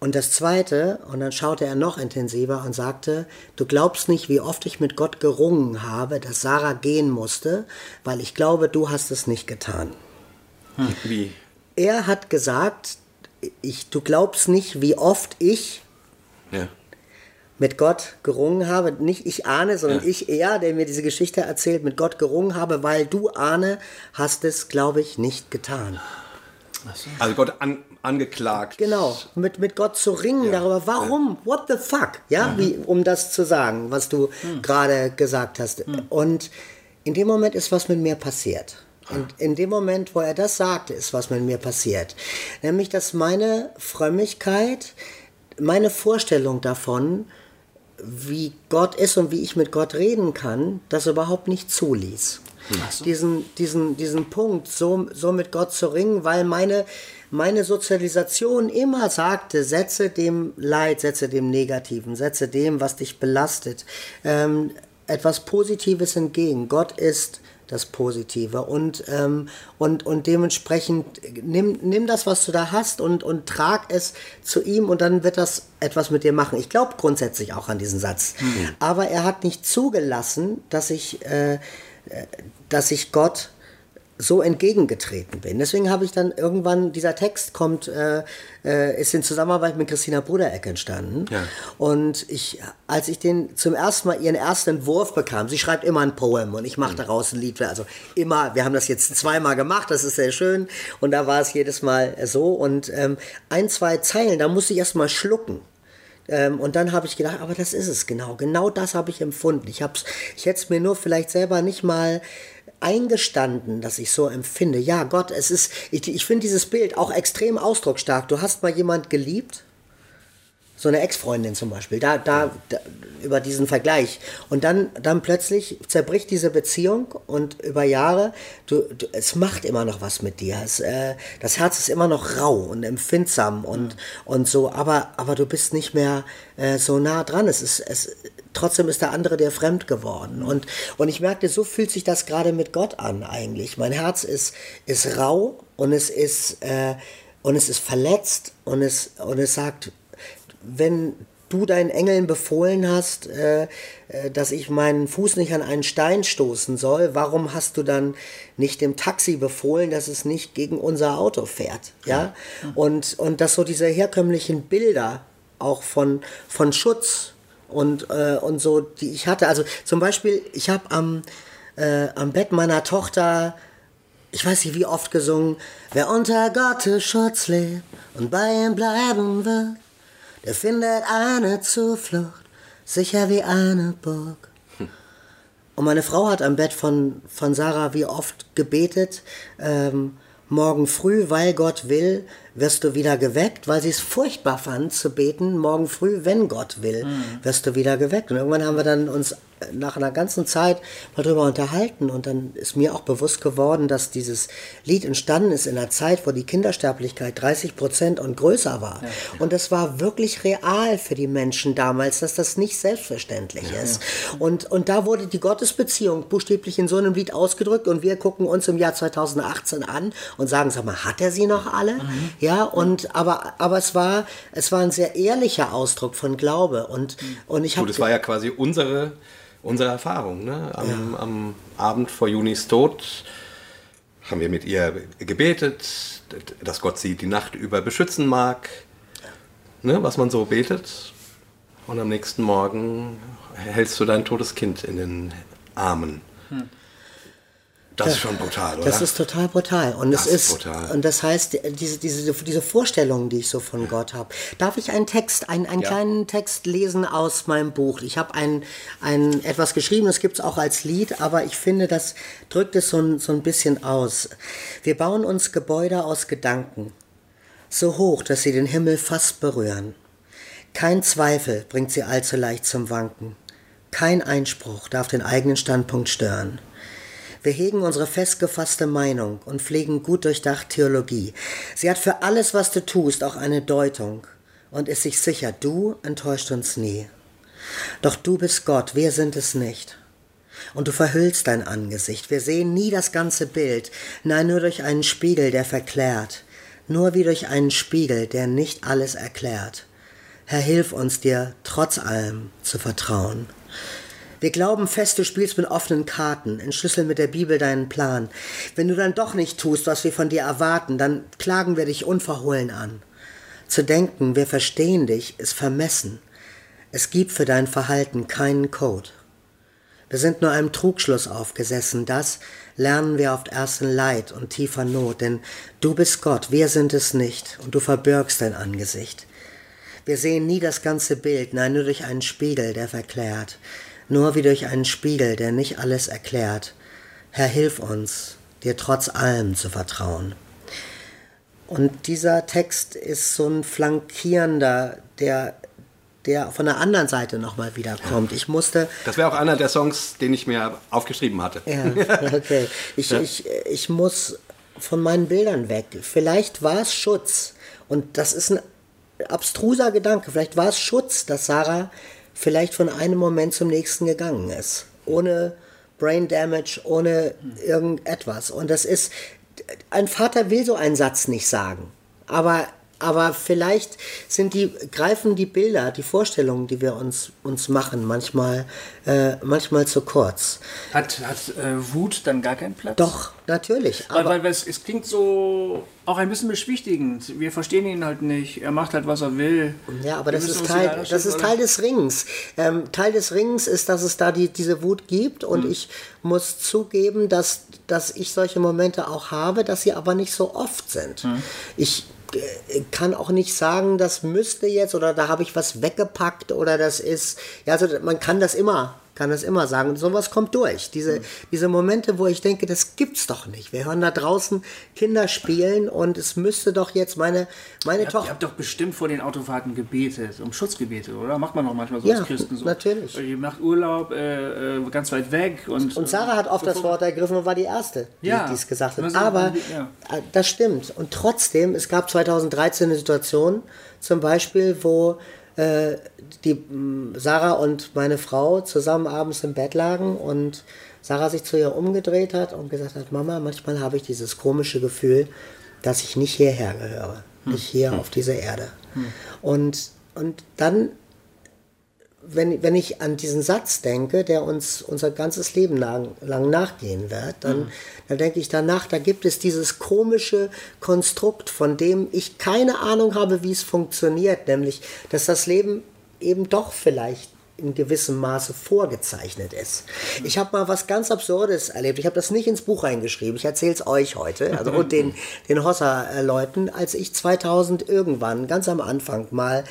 Und das zweite, und dann schaute er noch intensiver und sagte, du glaubst nicht, wie oft ich mit Gott gerungen habe, dass Sarah gehen musste, weil ich glaube, du hast es nicht getan. Hm. Wie? Er hat gesagt, du glaubst nicht, wie oft ich mit Gott gerungen habe. Nicht ich, Arne, sondern ich, er, der mir diese Geschichte erzählt, mit Gott gerungen habe, weil du, Arne, hast es, glaube ich, nicht getan. Also Gott angeklagt. Genau, mit Gott zu ringen darüber, warum, what the fuck, wie, um das zu sagen, was du gerade gesagt hast. Und in dem Moment ist was mit mir passiert. Und in dem Moment, wo er das sagte, ist was mit mir passiert. Nämlich, dass meine Frömmigkeit, meine Vorstellung davon, wie Gott ist und wie ich mit Gott reden kann, das überhaupt nicht zuließ. So. Diesen Punkt, so mit Gott zu ringen, weil meine Sozialisation immer sagte, setze dem Leid, setze dem Negativen, setze dem, was dich belastet, etwas Positives entgegen. Gott ist das Positive und dementsprechend nimm das, was du da hast und trag es zu ihm und dann wird das etwas mit dir machen. Ich glaube grundsätzlich auch an diesen Satz. Mhm. Aber er hat nicht zugelassen, dass ich Gott so entgegengetreten bin. Deswegen habe ich dann irgendwann, dieser Text kommt, ist in Zusammenarbeit mit Christina Brudereck entstanden. Ja. Und als ich den zum ersten Mal, ihren ersten Entwurf bekam, sie schreibt immer ein Poem und ich mache daraus ein Lied. Also immer, wir haben das jetzt 2-mal gemacht, das ist sehr schön. Und da war es jedes Mal so. Und 1, 2 Zeilen, da musste ich erst mal schlucken. Und dann habe ich gedacht, aber das ist es genau. Genau das habe ich empfunden. Ich hätte es mir nur vielleicht selber nicht mal eingestanden, dass ich so empfinde. Ja, Gott, es ist, ich finde dieses Bild auch extrem ausdrucksstark. Du hast mal jemand geliebt, so eine Ex-Freundin zum Beispiel, da über diesen Vergleich. Und dann plötzlich zerbricht diese Beziehung und über Jahre, es macht immer noch was mit dir. Das Herz ist immer noch rau und empfindsam und so, aber du bist nicht mehr so nah dran. Trotzdem ist der andere dir fremd geworden. Und ich merkte, so fühlt sich das gerade mit Gott an eigentlich. Mein Herz ist rau und es ist verletzt und es sagt, wenn du deinen Engeln befohlen hast, dass ich meinen Fuß nicht an einen Stein stoßen soll, warum hast du dann nicht dem Taxi befohlen, dass es nicht gegen unser Auto fährt? Ja? Ja. Und dass so diese herkömmlichen Bilder auch von Schutz und so, die ich hatte. Also zum Beispiel, ich habe am Bett meiner Tochter, ich weiß nicht wie oft gesungen, wer unter Gottes Schutz lebt und bei ihm bleiben wird, der findet eine Zuflucht, sicher wie eine Burg. Und meine Frau hat am Bett von Sarah wie oft gebetet, morgen früh, weil Gott will, wirst du wieder geweckt, weil sie es furchtbar fand zu beten, morgen früh, wenn Gott will, wirst du wieder geweckt. Und irgendwann haben wir dann uns nach einer ganzen Zeit mal drüber unterhalten und dann ist mir auch bewusst geworden, dass dieses Lied entstanden ist in einer Zeit, wo die Kindersterblichkeit 30% und größer war. Ja. Und das war wirklich real für die Menschen damals, dass das nicht selbstverständlich ist. Ja. Und da wurde die Gottesbeziehung buchstäblich in so einem Lied ausgedrückt und wir gucken uns im Jahr 2018 an und sagen, sag mal, hat er sie noch alle? Mhm. Ja, aber es war ein sehr ehrlicher Ausdruck von Glaube und ich habe... Gut, das war ja quasi unsere Erfahrung, ne? Am Abend vor Junis Tod haben wir mit ihr gebetet, dass Gott sie die Nacht über beschützen mag, ne? Was man so betet. Und am nächsten Morgen hältst du dein totes Kind in den Armen. Das ist schon brutal, oder? Das ist total brutal. Und das heißt, diese Vorstellungen, die ich so von Gott habe. Darf ich einen Text, einen kleinen Text lesen aus meinem Buch? Ich habe etwas geschrieben, das gibt es auch als Lied, aber ich finde, das drückt es so ein bisschen aus. Wir bauen uns Gebäude aus Gedanken, so hoch, dass sie den Himmel fast berühren. Kein Zweifel bringt sie allzu leicht zum Wanken. Kein Einspruch darf den eigenen Standpunkt stören. Wir hegen unsere festgefasste Meinung und pflegen gut durchdacht Theologie. Sie hat für alles, was du tust, auch eine Deutung und ist sich sicher, du enttäuscht uns nie. Doch du bist Gott, wir sind es nicht. Und du verhüllst dein Angesicht. Wir sehen nie das ganze Bild, nein, nur durch einen Spiegel, der verklärt. Nur wie durch einen Spiegel, der nicht alles erklärt. Herr, hilf uns, dir trotz allem zu vertrauen. Wir glauben fest, du spielst mit offenen Karten, entschlüsseln mit der Bibel deinen Plan. Wenn du dann doch nicht tust, was wir von dir erwarten, dann klagen wir dich unverhohlen an. Zu denken, wir verstehen dich, ist vermessen. Es gibt für dein Verhalten keinen Code. Wir sind nur einem Trugschluss aufgesessen, das lernen wir oft erst in Leid und tiefer Not, denn du bist Gott, wir sind es nicht und du verbirgst dein Angesicht. Wir sehen nie das ganze Bild, nein, nur durch einen Spiegel, der verklärt. Nur wie durch einen Spiegel, der nicht alles erklärt. Herr, hilf uns, dir trotz allem zu vertrauen. Und dieser Text ist so ein flankierender, der von der anderen Seite nochmal wiederkommt. Ich musste... Das wäre auch einer der Songs, den ich mir aufgeschrieben hatte. Ja, okay. Ich muss von meinen Bildern weg. Vielleicht war es Schutz. Und das ist ein abstruser Gedanke. Vielleicht war es Schutz, dass Sarah... vielleicht von einem Moment zum nächsten gegangen ist. Ohne Brain Damage, ohne irgendetwas. Und das ist, ein Vater will so einen Satz nicht sagen. Aber vielleicht greifen die Bilder, die Vorstellungen, die wir uns machen, manchmal zu kurz. Hat Wut dann gar keinen Platz? Doch, natürlich. Weil es klingt so auch ein bisschen beschwichtigend. Wir verstehen ihn halt nicht. Er macht halt, was er will. Ja, aber das ist Teil des Rings. Teil des Rings ist, dass es da diese Wut gibt. Und ich muss zugeben, dass ich solche Momente auch habe, dass sie aber nicht so oft sind. Ich kann auch nicht sagen, das müsste jetzt oder da habe ich was weggepackt oder das ist, ja, also man kann das immer kann das immer sagen. Und sowas kommt durch. Diese Momente, wo ich denke, das gibt's doch nicht. Wir hören da draußen Kinder spielen und es müsste doch jetzt meine Tochter... Ihr habt doch bestimmt vor den Autofahrten gebetet, um Schutzgebete, oder? Macht man doch manchmal so als Christen so. Ja, natürlich. Ihr macht Urlaub ganz weit weg. Und Sarah hat oft das Wort ergriffen und war die Erste, die es gesagt hat. Aber das stimmt. Und trotzdem, es gab 2013 eine Situation, zum Beispiel, wo... die Sarah und meine Frau zusammen abends im Bett lagen und Sarah sich zu ihr umgedreht hat und gesagt hat, Mama, manchmal habe ich dieses komische Gefühl, dass ich nicht hierher gehöre, nicht hier auf dieser Erde. Und dann, wenn ich an diesen Satz denke, der uns unser ganzes Leben lang nachgehen wird, dann denke ich danach, da gibt es dieses komische Konstrukt, von dem ich keine Ahnung habe, wie es funktioniert, nämlich, dass das Leben eben doch vielleicht in gewissem Maße vorgezeichnet ist. Ich habe mal was ganz Absurdes erlebt. Ich habe das nicht ins Buch reingeschrieben. Ich erzähle es euch heute, also und den Hossa-Leuten, als ich 2000 irgendwann, ganz am Anfang mal,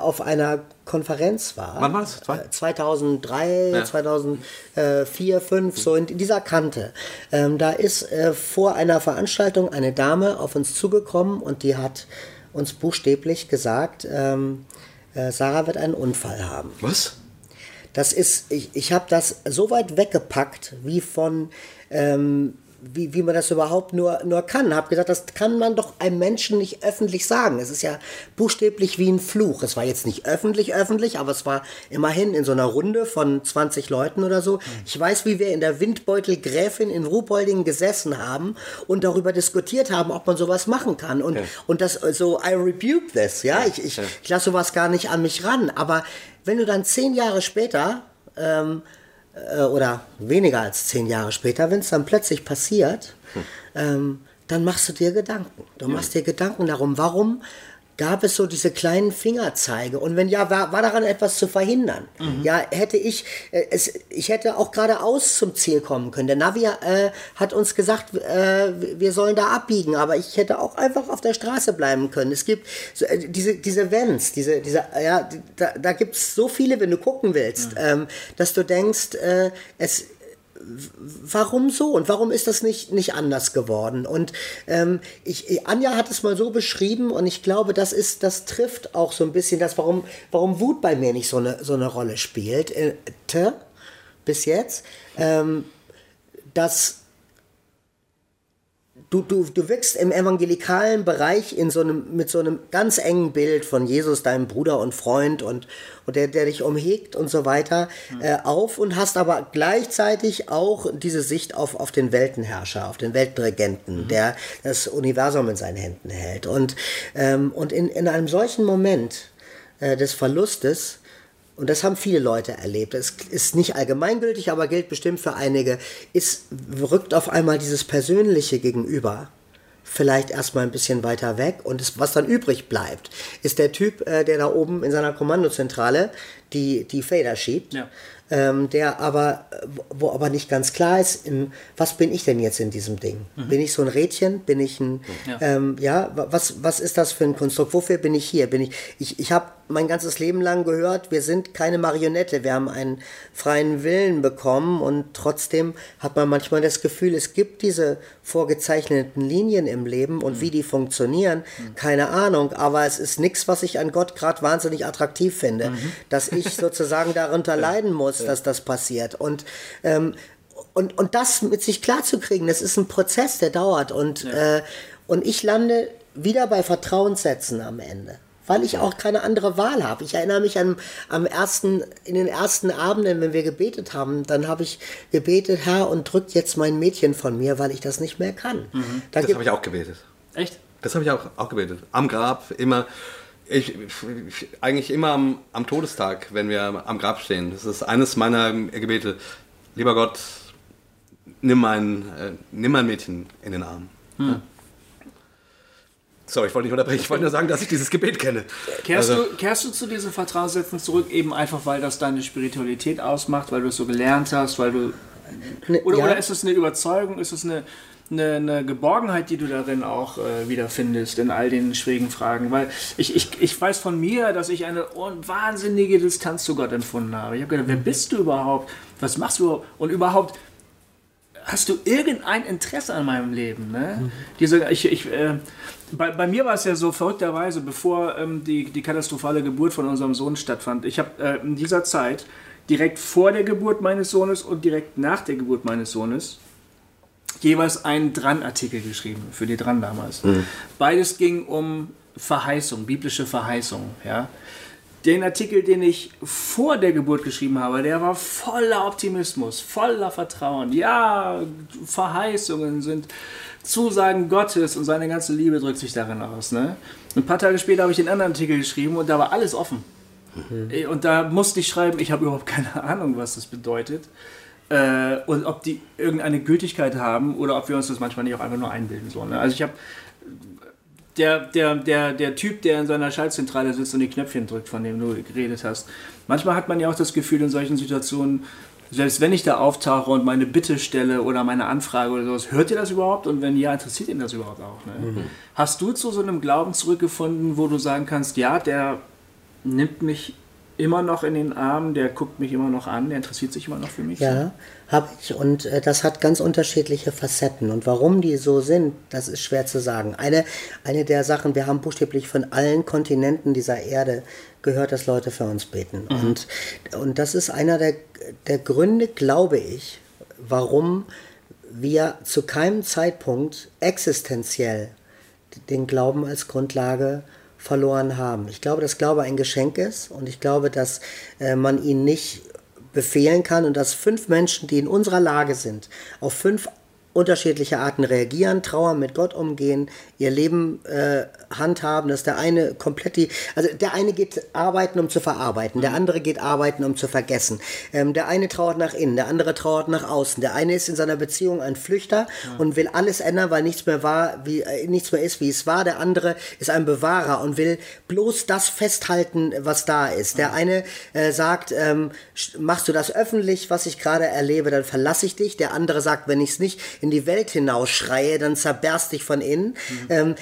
auf einer Konferenz war. Wann war das? 2003, 2004, 2005, so in dieser Kante. Da ist vor einer Veranstaltung eine Dame auf uns zugekommen und die hat uns buchstäblich gesagt, Sarah wird einen Unfall haben. Was? Das ist, ich habe das so weit weggepackt, wie von, wie man das überhaupt nur kann. Habe gesagt, das kann man doch einem Menschen nicht öffentlich sagen. Es ist ja buchstäblich wie ein Fluch. Es war jetzt nicht öffentlich, aber es war immerhin in so einer Runde von 20 Leuten oder so. Ich weiß, wie wir in der Windbeutelgräfin in Ruhpolding gesessen haben und darüber diskutiert haben, ob man sowas machen kann. Und das so, I rebuke this. Ja? Ich lasse sowas gar nicht an mich ran. Aber wenn du dann 10 Jahre später... oder weniger als 10 Jahre später, wenn es dann plötzlich passiert, dann machst du dir Gedanken. Du machst dir Gedanken darum, warum gab es so diese kleinen Fingerzeige? Und wenn ja, war daran etwas zu verhindern? Ja, hätte ich hätte auch geradeaus zum Ziel kommen können. Der Navi hat uns gesagt, wir sollen da abbiegen, aber ich hätte auch einfach auf der Straße bleiben können. Es gibt so, diese Wenns, da gibt es so viele, wenn du gucken willst, dass du denkst, warum so und warum ist das nicht anders geworden? Und Anja hat es mal so beschrieben und ich glaube, das trifft auch so ein bisschen das, warum Wut bei mir nicht so eine Rolle spielt, bis jetzt, dass Du wirkst im evangelikalen Bereich mit so einem ganz engen Bild von Jesus, deinem Bruder und Freund und der dich umhegt und so weiter auf und hast aber gleichzeitig auch diese Sicht auf den Weltenherrscher, auf den Weltregenten, der das Universum in seinen Händen hält. Und in einem solchen Moment des Verlustes, und das haben viele Leute erlebt, es ist nicht allgemeingültig, aber gilt bestimmt für einige, rückt auf einmal dieses Persönliche gegenüber vielleicht erstmal ein bisschen weiter weg und was dann übrig bleibt, ist der Typ, der da oben in seiner Kommandozentrale die Fader schiebt, der aber, wo aber nicht ganz klar ist, was bin ich denn jetzt in diesem Ding? Bin ich so ein Rädchen? Bin ich ein, was ist das für ein Konstrukt? Wofür bin ich hier? Ich habe mein ganzes Leben lang gehört, wir sind keine Marionette, wir haben einen freien Willen bekommen und trotzdem hat man manchmal das Gefühl, es gibt diese vorgezeichneten Linien im Leben und wie die funktionieren, keine Ahnung, aber es ist nichts, was ich an Gott gerade wahnsinnig attraktiv finde, dass ich sozusagen darunter leiden muss, dass das passiert und das mit sich klarzukriegen, das ist ein Prozess, der dauert und ich lande wieder bei Vertrauenssätzen am Ende, weil ich auch keine andere Wahl habe. Ich erinnere mich in den ersten Abenden, wenn wir gebetet haben, dann habe ich gebetet, Herr, und drück jetzt mein Mädchen von mir, weil ich das nicht mehr kann. Das habe ich auch gebetet. Echt? Das habe ich auch gebetet. Am Grab immer. Eigentlich immer am Todestag, wenn wir am Grab stehen. Das ist eines meiner Gebete. Lieber Gott, nimm mein Mädchen in den Arm. Ja. Sorry, ich wollte nicht unterbrechen. Ich wollte nur sagen, dass ich dieses Gebet kenne. Kehrst du zu diesen Vertrauenssätzen zurück, eben einfach, weil das deine Spiritualität ausmacht, weil du es so gelernt hast, weil du... Oder ist es eine Überzeugung, ist es eine... eine Geborgenheit, die du darin auch wiederfindest in all den schwierigen Fragen. Weil ich weiß von mir, dass ich eine wahnsinnige Distanz zu Gott empfunden habe. Ich habe gedacht, wer bist du überhaupt? Was machst du? Und überhaupt, hast du irgendein Interesse an meinem Leben? Ne? Mhm. Bei mir war es ja so verrückterweise, bevor die katastrophale Geburt von unserem Sohn stattfand. Ich habe in dieser Zeit, direkt vor der Geburt meines Sohnes und direkt nach der Geburt meines Sohnes, jeweils einen Dran-Artikel geschrieben, für die Dran damals. Mhm. Beides ging um Verheißung, biblische Verheißung. Ja? Den Artikel, den ich vor der Geburt geschrieben habe, der war voller Optimismus, voller Vertrauen. Ja, Verheißungen sind Zusagen Gottes und seine ganze Liebe drückt sich darin aus. Ne? Ein paar Tage später habe ich den anderen Artikel geschrieben und da war alles offen. Mhm. Und da musste ich schreiben, ich habe überhaupt keine Ahnung, was das bedeutet. Und ob die irgendeine Gültigkeit haben oder ob wir uns das manchmal nicht auch einfach nur einbilden sollen. Ne? Also ich habe... Der Typ, der in seiner Schaltzentrale sitzt und die Knöpfchen drückt, von dem du geredet hast. Manchmal hat man ja auch das Gefühl in solchen Situationen, selbst wenn ich da auftauche und meine Bitte stelle oder meine Anfrage oder sowas, hört ihr das überhaupt? Und wenn ja, interessiert ihn das überhaupt auch? Ne? Mhm. Hast du zu so einem Glauben zurückgefunden, wo du sagen kannst, ja, der nimmt mich immer noch in den Arm, der guckt mich immer noch an, der interessiert sich immer noch für mich? Ja, habe ich. Und das hat ganz unterschiedliche Facetten. Und warum die so sind, das ist schwer zu sagen. Eine der Sachen, wir haben buchstäblich von allen Kontinenten dieser Erde gehört, dass Leute für uns beten. Mhm. Und das ist einer der Gründe, glaube ich, warum wir zu keinem Zeitpunkt existenziell den Glauben als Grundlage verloren haben. Ich glaube, dass Glaube ein Geschenk ist und ich glaube, dass man ihn nicht befehlen kann und dass 5 Menschen, die in unserer Lage sind, auf 5 unterschiedliche Arten reagieren, trauern, mit Gott umgehen, ihr Leben handhaben, dass der eine komplett der eine geht arbeiten, um zu verarbeiten, der andere geht arbeiten, um zu vergessen. Der eine trauert nach innen, der andere trauert nach außen, der eine ist in seiner Beziehung ein Flüchter und will alles ändern, weil nichts mehr ist, wie es war. Der andere ist ein Bewahrer und will bloß das festhalten, was da ist. Der eine sagt, machst du das öffentlich, was ich gerade erlebe, dann verlasse ich dich. Der andere sagt, wenn ich es nicht in die Welt hinausschreie, dann zerberst dich von innen. Mhm.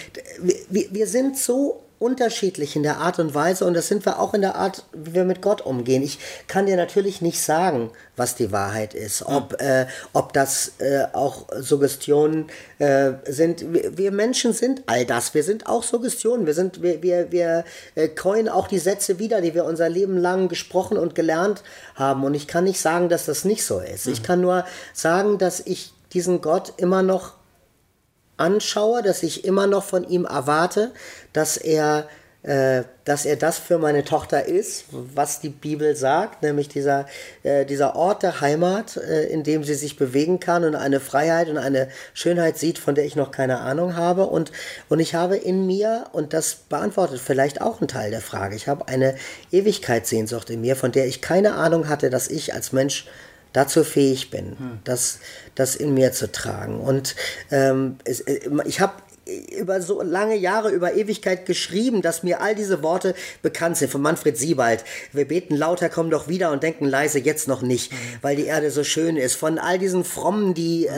Wir sind so unterschiedlich in der Art und Weise und das sind wir auch in der Art, wie wir mit Gott umgehen. Ich kann dir natürlich nicht sagen, was die Wahrheit ist, ob das auch Suggestionen sind. Wir Menschen sind all das, wir sind auch Suggestionen, wir coinen auch die Sätze wieder, die wir unser Leben lang gesprochen und gelernt haben und ich kann nicht sagen, dass das nicht so ist. Mhm. Ich kann nur sagen, dass ich diesen Gott immer noch anschaue, dass ich immer noch von ihm erwarte, dass er das für meine Tochter ist, was die Bibel sagt, nämlich dieser Ort der Heimat, in dem sie sich bewegen kann und eine Freiheit und eine Schönheit sieht, von der ich noch keine Ahnung habe. Und ich habe in mir, und das beantwortet vielleicht auch einen Teil der Frage, ich habe eine Ewigkeitssehnsucht in mir, von der ich keine Ahnung hatte, dass ich als Mensch dazu fähig bin, das in mir zu tragen. Und ich habe über so lange Jahre, über Ewigkeit geschrieben, dass mir all diese Worte bekannt sind. Von Manfred Siebald, wir beten lauter, kommen doch wieder und denken leise, jetzt noch nicht, weil die Erde so schön ist. Von all diesen Frommen, die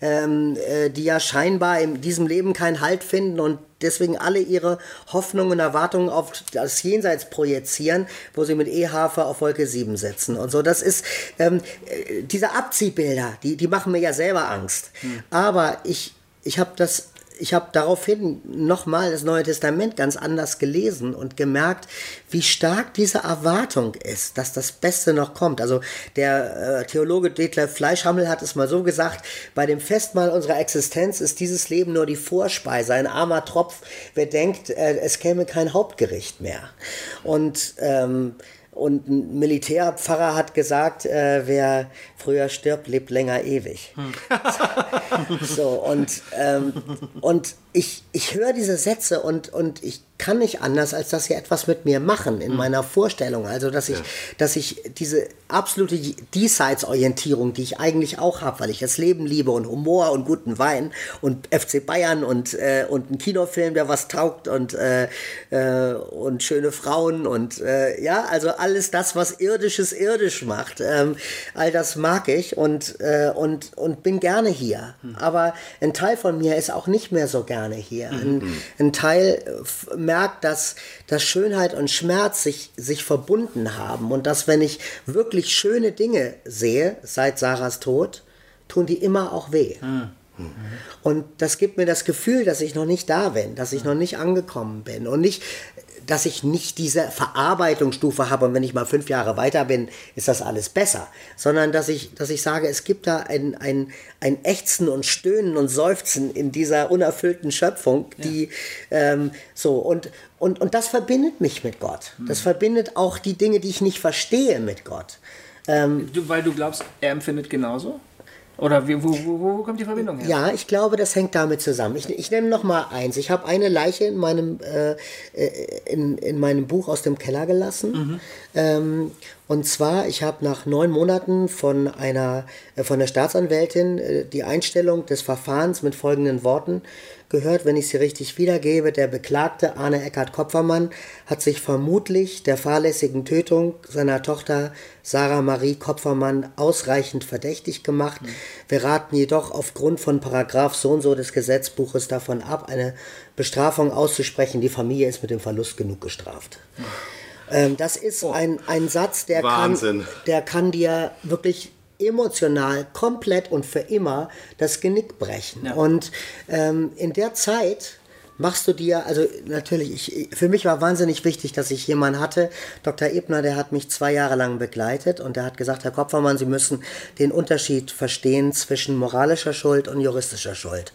ja scheinbar in diesem Leben keinen Halt finden und deswegen alle ihre Hoffnungen und Erwartungen auf das Jenseits projizieren, wo sie mit E-Hafer auf Wolke 7 sitzen und so. Das ist, diese Abziehbilder, die machen mir ja selber Angst. Mhm. Aber ich habe daraufhin nochmal das Neue Testament ganz anders gelesen und gemerkt, wie stark diese Erwartung ist, dass das Beste noch kommt. Also der Theologe Detlef Fleischhammel hat es mal so gesagt, bei dem Festmahl unserer Existenz ist dieses Leben nur die Vorspeise, ein armer Tropf, wer denkt, es käme kein Hauptgericht mehr. Und ein Militärpfarrer hat gesagt, wer früher stirbt, lebt länger ewig. So, und ich höre diese Sätze und ich kann nicht anders, als dass sie etwas mit mir machen in meiner Vorstellung. Also, dass ich diese absolute Diesseitsorientierung, die ich eigentlich auch habe, weil ich das Leben liebe und Humor und guten Wein und FC Bayern und einen Kinofilm, der was taugt und schöne Frauen und also alles das, was Irdisches irdisch macht, all das mag ich und bin gerne hier. Aber ein Teil von mir ist auch nicht mehr so gerne hier. Ein Teil merkt, dass Schönheit und Schmerz sich verbunden haben und dass, wenn ich wirklich schöne Dinge sehe seit Sarahs Tod, tun die immer auch weh. Und das gibt mir das Gefühl, dass ich noch nicht da bin, dass ich noch nicht angekommen bin und nicht, dass ich nicht diese Verarbeitungsstufe habe und wenn ich mal 5 Jahre weiter bin, ist das alles besser, sondern dass ich sage, es gibt da ein Ächzen und Stöhnen und Seufzen in dieser unerfüllten Schöpfung, die und das verbindet mich mit Gott. Das verbindet auch die Dinge, die ich nicht verstehe, mit Gott. Weil du glaubst, er empfindet genauso? Oder wo kommt die Verbindung her? Ja, ich glaube, das hängt damit zusammen. Ich nenne noch mal eins. Ich habe eine Leiche in meinem Buch aus dem Keller gelassen. Und zwar, ich habe nach 9 Monaten von der Staatsanwältin die Einstellung des Verfahrens mit folgenden Worten gehört, wenn ich sie richtig wiedergebe: Der Beklagte Arne Kopfermann hat sich vermutlich der fahrlässigen Tötung seiner Tochter Sarah Marie Kopfermann ausreichend verdächtig gemacht. Wir raten jedoch aufgrund von Paragraph so und so des Gesetzbuches davon ab, eine Bestrafung auszusprechen. Die Familie ist mit dem Verlust genug gestraft. Das ist ein Satz, der kann dir wirklich emotional komplett und für immer das Genick brechen. Ja. Und in der Zeit machst du dir, also natürlich, für mich war wahnsinnig wichtig, dass ich jemanden hatte, Dr. Ebner, der hat mich 2 Jahre lang begleitet und der hat gesagt, Herr Kopfermann, Sie müssen den Unterschied verstehen zwischen moralischer Schuld und juristischer Schuld.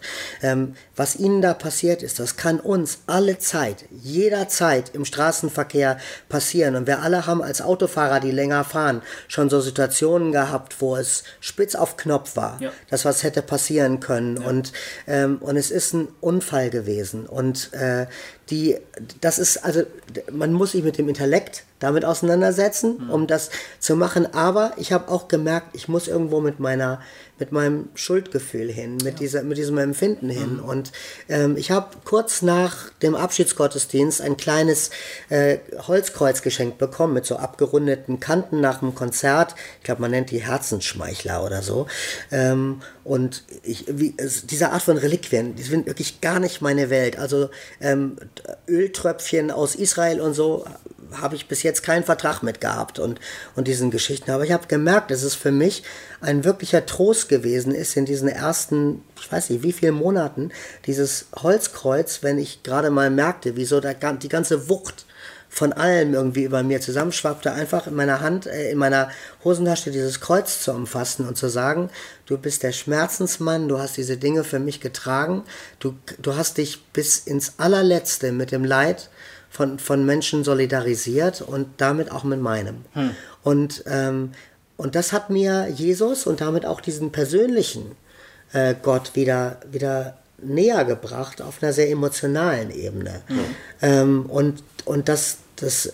Was Ihnen da passiert ist, das kann uns alle Zeit, jederzeit im Straßenverkehr passieren und wir alle haben als Autofahrer, die länger fahren, schon so Situationen gehabt, wo es spitz auf Knopf war, dass was hätte passieren können und es ist ein Unfall gewesen. Und das ist, also man muss sich mit dem Intellekt damit auseinandersetzen, um das zu machen. Aber ich habe auch gemerkt, ich muss irgendwo mit meinem Schuldgefühl hin, mit diesem Empfinden hin. Und ich habe kurz nach dem Abschiedsgottesdienst ein kleines Holzkreuz geschenkt bekommen mit so abgerundeten Kanten nach dem Konzert. Ich glaube, man nennt die Herzensschmeichler oder so. Diese Art von Reliquien, die sind wirklich gar nicht meine Welt. Also Öltröpfchen aus Israel und so habe ich bis jetzt keinen Vertrag mit gehabt und diesen Geschichten. Aber ich habe gemerkt, dass es für mich ein wirklicher Trost gewesen ist, in diesen ersten, ich weiß nicht wie vielen Monaten, dieses Holzkreuz, wenn ich gerade mal merkte, wie so die ganze Wucht von allem irgendwie über mir zusammenschwappte, einfach in meiner Hand, in meiner Hosentasche dieses Kreuz zu umfassen und zu sagen, du bist der Schmerzensmann, du hast diese Dinge für mich getragen, du hast dich bis ins Allerletzte mit dem Leid von Menschen solidarisiert und damit auch mit meinem. Und das hat mir Jesus und damit auch diesen persönlichen Gott wieder näher gebracht auf einer sehr emotionalen Ebene. Und das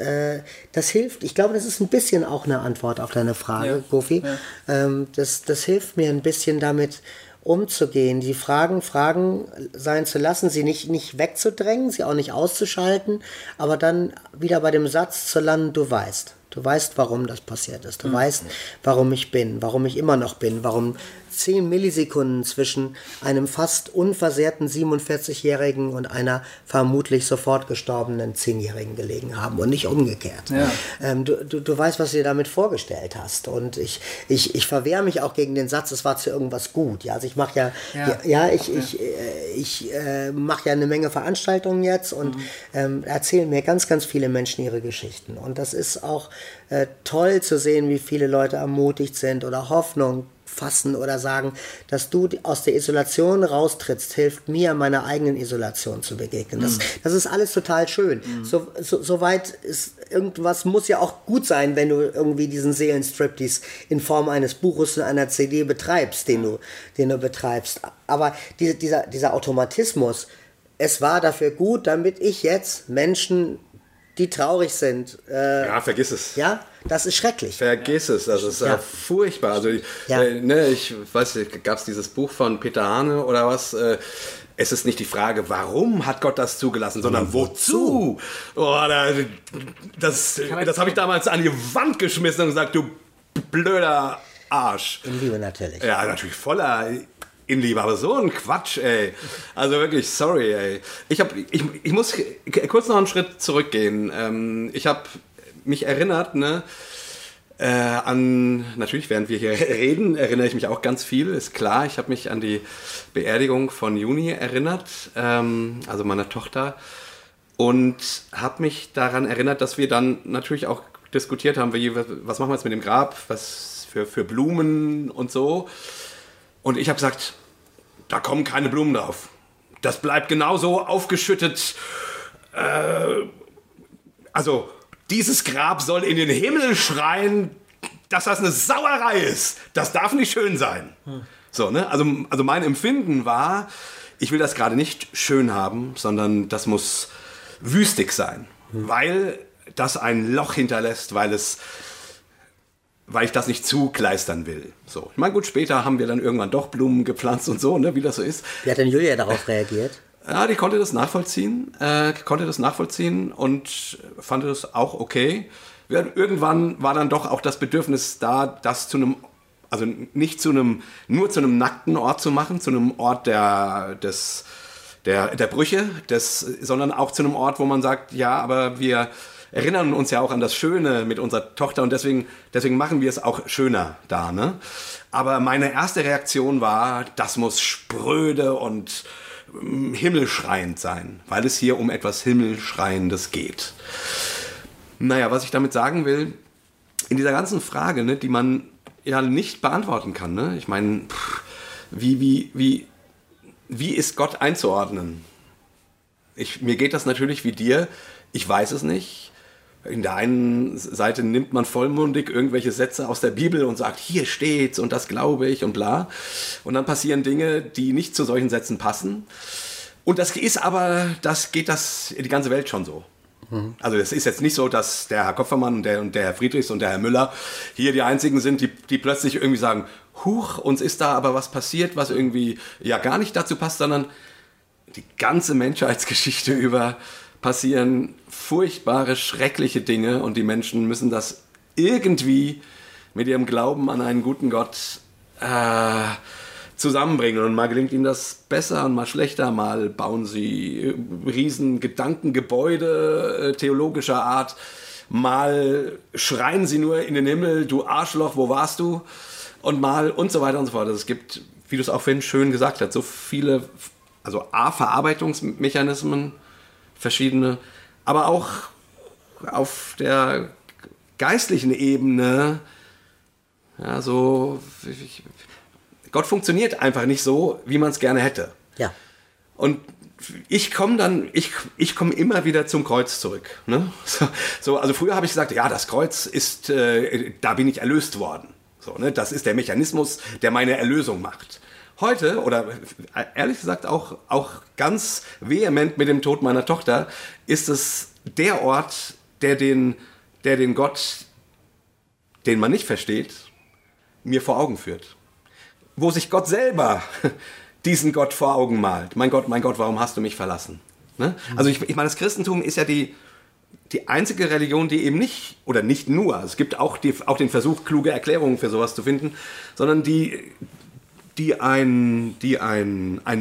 hilft, ich glaube, das ist ein bisschen auch eine Antwort auf deine Frage, Gofi. Das hilft mir ein bisschen damit umzugehen, die Fragen sein zu lassen, sie nicht wegzudrängen, sie auch nicht auszuschalten, aber dann wieder bei dem Satz zu landen, du weißt, warum das passiert ist, du weißt, warum ich bin, warum ich immer noch bin, warum 10 Millisekunden zwischen einem fast unversehrten 47-Jährigen und einer vermutlich sofort gestorbenen 10-Jährigen gelegen haben und nicht umgekehrt. Du weißt, was du dir damit vorgestellt hast und ich verwehre mich auch gegen den Satz, es war zu irgendwas gut. Ja, also ich mache ich mache ja eine Menge Veranstaltungen jetzt und erzählen mir ganz, ganz viele Menschen ihre Geschichten und das ist auch toll zu sehen, wie viele Leute ermutigt sind oder Hoffnung fassen oder sagen, dass du aus der Isolation raustrittst, hilft mir, meiner eigenen Isolation zu begegnen. Das ist alles total schön. Soweit ist irgendwas, muss ja auch gut sein, wenn du irgendwie diesen Seelenstriptease in Form eines Buches und einer CD betreibst, den du betreibst. Aber dieser Automatismus, es war dafür gut, damit ich jetzt Menschen, die traurig sind. Ja, vergiss es. Ja, das ist schrecklich. Vergiss es, das ist ja furchtbar. Also, ja. Ich weiß nicht, gab es dieses Buch von Peter Hahne oder was? Es ist nicht die Frage, warum hat Gott das zugelassen, sondern wozu? Oh, das habe ich damals an die Wand geschmissen und gesagt, du blöder Arsch. In Liebe natürlich. Ja, natürlich voller in Liebe, aber so ein Quatsch, ey. Also wirklich, sorry, ey. Ich muss kurz noch einen Schritt zurückgehen. Ich habe mich erinnert, natürlich, während wir hier reden, erinnere ich mich auch ganz viel, ist klar. Ich habe mich an die Beerdigung von Juni erinnert, also meiner Tochter, und habe mich daran erinnert, dass wir dann natürlich auch diskutiert haben, was machen wir jetzt mit dem Grab, was für Blumen und so. Und ich habe gesagt, da kommen keine Blumen drauf. Das bleibt genauso aufgeschüttet. Also, dieses Grab soll in den Himmel schreien, dass das eine Sauerei ist. Das darf nicht schön sein. So, Also mein Empfinden war, ich will das gerade nicht schön haben, sondern das muss wüstig sein. Weil das ein Loch hinterlässt, weil ich das nicht zugleistern will. So. Ich meine, gut, später haben wir dann irgendwann doch Blumen gepflanzt und so, wie das so ist. Wie hat denn Julia darauf reagiert? Ja, die konnte das nachvollziehen. Und fand das auch okay. Irgendwann war dann doch auch das Bedürfnis da, das zu einem, also nicht zu einem, nur zu einem nackten Ort zu machen, zu einem Ort der Brüche, sondern auch zu einem Ort, wo man sagt, ja, aber wir erinnern uns ja auch an das Schöne mit unserer Tochter und deswegen machen wir es auch schöner da. Aber meine erste Reaktion war, das muss spröde und himmelschreiend sein, weil es hier um etwas Himmelschreiendes geht. Naja, was ich damit sagen will, in dieser ganzen Frage, die man ja nicht beantworten kann, ich meine, wie ist Gott einzuordnen? Mir geht das natürlich wie dir, ich weiß es nicht. In der einen Seite nimmt man vollmundig irgendwelche Sätze aus der Bibel und sagt, hier steht's und das glaube ich und bla. Und dann passieren Dinge, die nicht zu solchen Sätzen passen. Und das ist aber, die ganze Welt schon so. Mhm. Also es ist jetzt nicht so, dass der Herr Kopfermann und der Herr Friedrichs und der Herr Müller hier die einzigen sind, die plötzlich irgendwie sagen, huch, uns ist da aber was passiert, was irgendwie ja gar nicht dazu passt, sondern die ganze Menschheitsgeschichte über passieren furchtbare, schreckliche Dinge und die Menschen müssen das irgendwie mit ihrem Glauben an einen guten Gott zusammenbringen. Und mal gelingt ihnen das besser und mal schlechter, mal bauen sie riesen Gedankengebäude theologischer Art, mal schreien sie nur in den Himmel, du Arschloch, wo warst du? Und mal und so weiter und so fort. Also es gibt, wie du es auch vorhin schön gesagt hast, so viele, also A, Verarbeitungsmechanismen, verschiedene, aber auch auf der geistlichen Ebene, ja, so, Gott funktioniert einfach nicht so, wie man es gerne hätte. Ja. Und ich komme immer wieder zum Kreuz zurück. Also früher habe ich gesagt, ja, das Kreuz ist, da bin ich erlöst worden. Das ist der Mechanismus, der meine Erlösung macht. Heute, oder ehrlich gesagt auch ganz vehement mit dem Tod meiner Tochter, ist es der Ort, der den Gott, den man nicht versteht, mir vor Augen führt. Wo sich Gott selber diesen Gott vor Augen malt. Mein Gott, warum hast du mich verlassen? Also ich meine, das Christentum ist ja die einzige Religion, die eben nicht, oder nicht nur, es gibt auch den Versuch, kluge Erklärungen für sowas zu finden, sondern die einen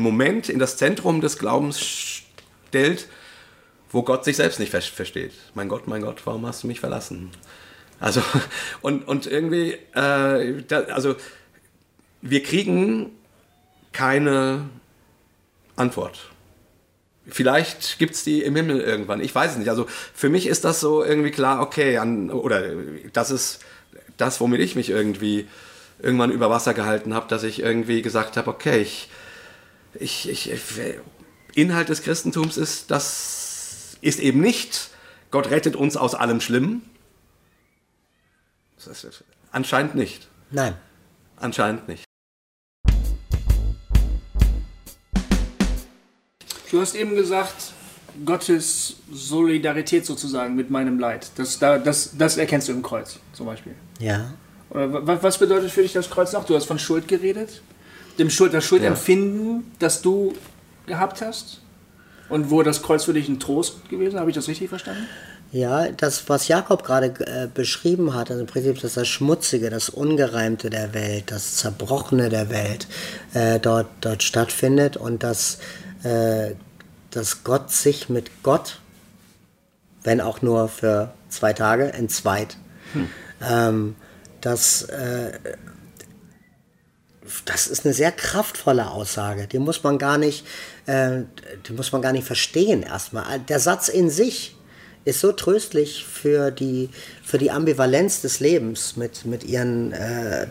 Moment in das Zentrum des Glaubens stellt, wo Gott sich selbst nicht versteht. Mein Gott, warum hast du mich verlassen? Also, und irgendwie, wir kriegen keine Antwort. Vielleicht gibt es die im Himmel irgendwann, ich weiß es nicht. Also, für mich ist das so irgendwie klar, okay, oder das ist das, womit ich mich irgendwie irgendwann über Wasser gehalten habe, dass ich irgendwie gesagt habe, okay, Inhalt des Christentums ist, das ist eben nicht, Gott rettet uns aus allem Schlimmen. Das ist, anscheinend nicht. Nein. Anscheinend nicht. Du hast eben gesagt, Gottes Solidarität sozusagen mit meinem Leid. Das erkennst du im Kreuz zum Beispiel. Ja. Oder was bedeutet für dich das Kreuz noch? Du hast von Schuld geredet, das Schuldempfinden, ja, das du gehabt hast und wo das Kreuz für dich ein Trost gewesen, habe ich das richtig verstanden? Ja, das, was Jakob gerade beschrieben hat, also im Prinzip das Schmutzige, das Ungereimte der Welt, das Zerbrochene der Welt dort stattfindet und dass Gott sich mit Gott, wenn auch nur für 2 Tage, entzweit. Das ist eine sehr kraftvolle Aussage. Die muss man gar nicht verstehen erstmal. Der Satz in sich ist so tröstlich für die Ambivalenz des Lebens mit ihren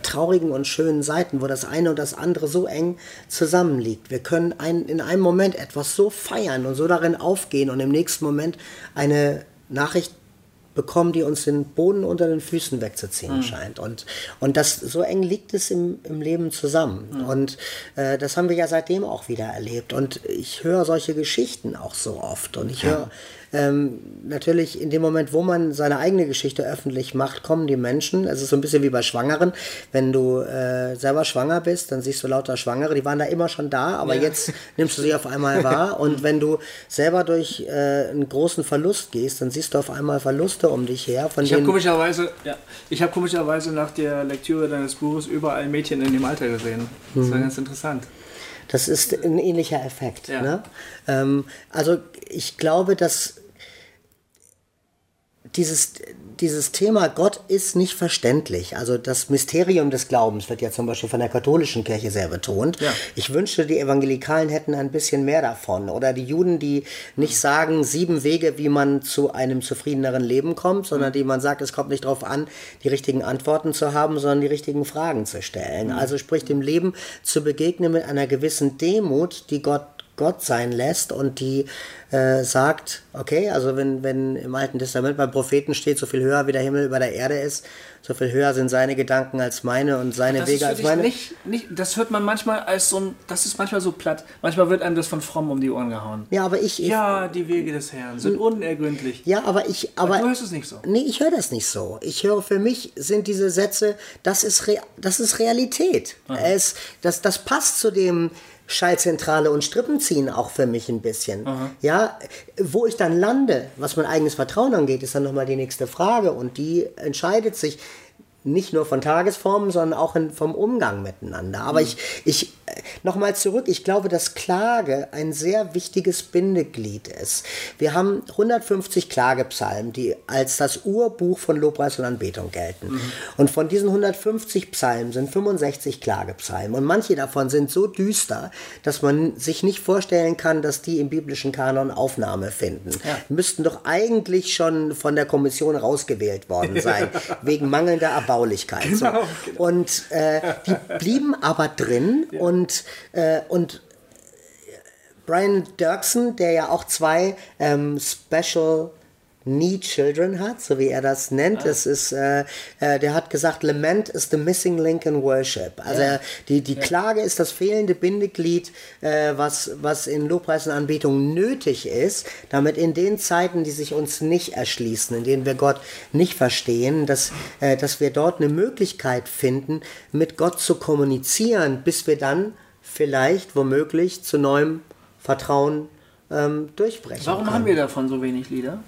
traurigen und schönen Seiten, wo das eine und das andere so eng zusammenliegt. Wir können in einem Moment etwas so feiern und so darin aufgehen und im nächsten Moment eine Nachricht bekommen, die uns den Boden unter den Füßen wegzuziehen scheint. Und das, so eng liegt es im Leben zusammen. Und das haben wir ja seitdem auch wieder erlebt. Und ich höre solche Geschichten auch so oft. Und ich höre natürlich in dem Moment, wo man seine eigene Geschichte öffentlich macht, kommen die Menschen. Es ist so ein bisschen wie bei Schwangeren. Wenn du selber schwanger bist, dann siehst du lauter Schwangere, die waren da immer schon da, aber jetzt nimmst du sie auf einmal wahr. Und wenn du selber durch einen großen Verlust gehst, dann siehst du auf einmal Verluste um dich her. Ich habe komischerweise nach der Lektüre deines Buches überall Mädchen in dem Alter gesehen. Das war ganz interessant. Das ist ein ähnlicher Effekt. Ja. Ne? Also ich glaube, dass dieses Thema Gott ist nicht verständlich. Also das Mysterium des Glaubens wird ja zum Beispiel von der katholischen Kirche sehr betont. Ja. Ich wünschte, die Evangelikalen hätten ein bisschen mehr davon. Oder die Juden, die nicht sagen, 7 Wege, wie man zu einem zufriedeneren Leben kommt, sondern die man sagt, es kommt nicht darauf an, die richtigen Antworten zu haben, sondern die richtigen Fragen zu stellen. Also sprich, dem Leben zu begegnen mit einer gewissen Demut, die Gott sein lässt und die sagt, okay, also wenn im Alten Testament beim Propheten steht, so viel höher wie der Himmel über der Erde ist, so viel höher sind seine Gedanken als meine und seine Wege als meine. Das hört man manchmal als so ein, das ist manchmal so platt, manchmal wird einem das von Fromm um die Ohren gehauen. Ja, aber die Wege des Herrn sind unergründlich. Ja, aber du hörst es nicht so. Nee, ich höre das nicht so. Ich höre, für mich sind diese Sätze, das ist Realität. Das passt zu dem Schallzentrale und Strippen ziehen auch für mich ein bisschen. Aha. Ja, wo ich dann lande, was mein eigenes Vertrauen angeht, ist dann nochmal die nächste Frage und die entscheidet sich nicht nur von Tagesformen, sondern auch vom Umgang miteinander. Aber ich nochmal zurück, ich glaube, dass Klage ein sehr wichtiges Bindeglied ist. Wir haben 150 Klagepsalmen, die als das Urbuch von Lobpreis und Anbetung gelten. Und von diesen 150 Psalmen sind 65 Klagepsalmen. Und manche davon sind so düster, dass man sich nicht vorstellen kann, dass die im biblischen Kanon Aufnahme finden. Ja. Müssten doch eigentlich schon von der Kommission rausgewählt worden sein, wegen mangelnder Erbaulichkeit. Genau, so. Genau. Und die blieben aber drin. Ja. Und Brian Dirksen, der ja auch 2 Special Need Children hat, so wie er das nennt, es ist, der hat gesagt, Lament is the missing link in worship. Also die Klage ist das fehlende Bindeglied, was in Lobpreis und Anbetung nötig ist, damit in den Zeiten, die sich uns nicht erschließen, in denen wir Gott nicht verstehen, dass wir dort eine Möglichkeit finden, mit Gott zu kommunizieren, bis wir dann vielleicht womöglich zu neuem Vertrauen durchbrechen. Warum haben wir davon so wenig Lieder?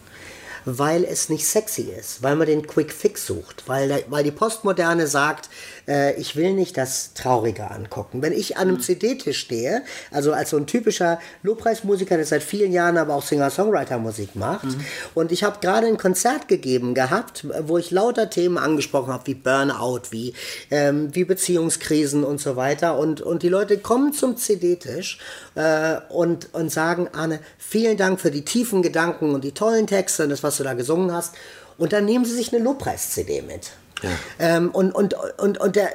Weil es nicht sexy ist, weil man den Quick Fix sucht, weil die Postmoderne sagt, ich will nicht das Traurige angucken. Wenn ich an einem CD-Tisch stehe, also als so ein typischer Lobpreismusiker, der seit vielen Jahren aber auch Singer-Songwriter-Musik macht, und ich habe gerade ein Konzert gehabt, wo ich lauter Themen angesprochen habe, wie Burnout, wie Beziehungskrisen und so weiter, und die Leute kommen zum CD-Tisch und sagen, Arne, vielen Dank für die tiefen Gedanken und die tollen Texte und das, was du da gesungen hast, und dann nehmen sie sich eine Lobpreis-CD mit. Ja. Und der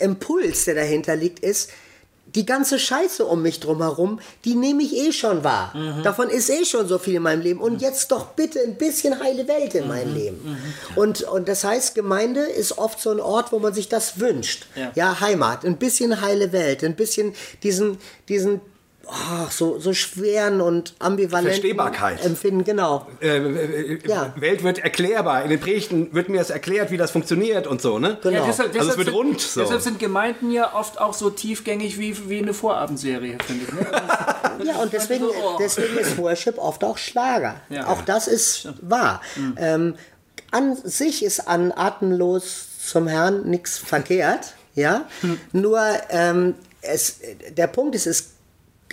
Impuls, der dahinter liegt, ist, die ganze Scheiße um mich drumherum, die nehme ich eh schon wahr. Davon ist eh schon so viel in meinem Leben. Und jetzt doch bitte ein bisschen heile Welt in meinem Leben. Und das heißt, Gemeinde ist oft so ein Ort, wo man sich das wünscht. Ja, Heimat, ein bisschen heile Welt, ein bisschen diesen so schweren und ambivalenten Empfinden, genau. Ja. Welt wird erklärbar. In den Predigten wird mir das erklärt, wie das funktioniert und so, ne? Genau. Ja, deshalb es wird rund. So. Deshalb sind Gemeinden ja oft auch so tiefgängig wie eine Vorabendserie, finde ich. Ne? Ja, und deswegen ist Worship oft auch Schlager. Ja. Auch das ist wahr. Mhm. An sich ist an Atemlos zum Herrn nichts verkehrt, ja. Nur der Punkt ist,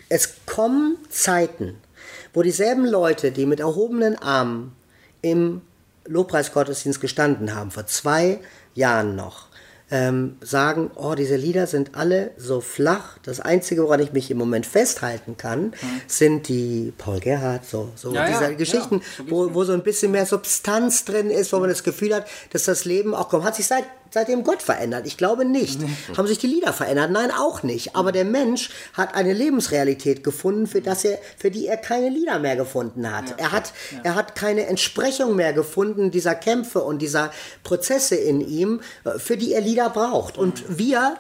es kommen Zeiten, wo dieselben Leute, die mit erhobenen Armen im Lobpreisgottesdienst gestanden haben, vor 2 Jahren noch, sagen, diese Lieder sind alle so flach. Das Einzige, woran ich mich im Moment festhalten kann, sind die Paul Gerhardt, diese Geschichten, wo so ein bisschen mehr Substanz drin ist, wo man das Gefühl hat, dass das Leben auch kommt. Hat sich seitdem Gott verändert? Ich glaube nicht. Haben sich die Lieder verändert? Nein, auch nicht. Aber der Mensch hat eine Lebensrealität gefunden, für die er keine Lieder mehr gefunden hat. Ja. Er hat keine Entsprechung mehr gefunden dieser Kämpfe und dieser Prozesse in ihm, für die er Lieder braucht. Und wir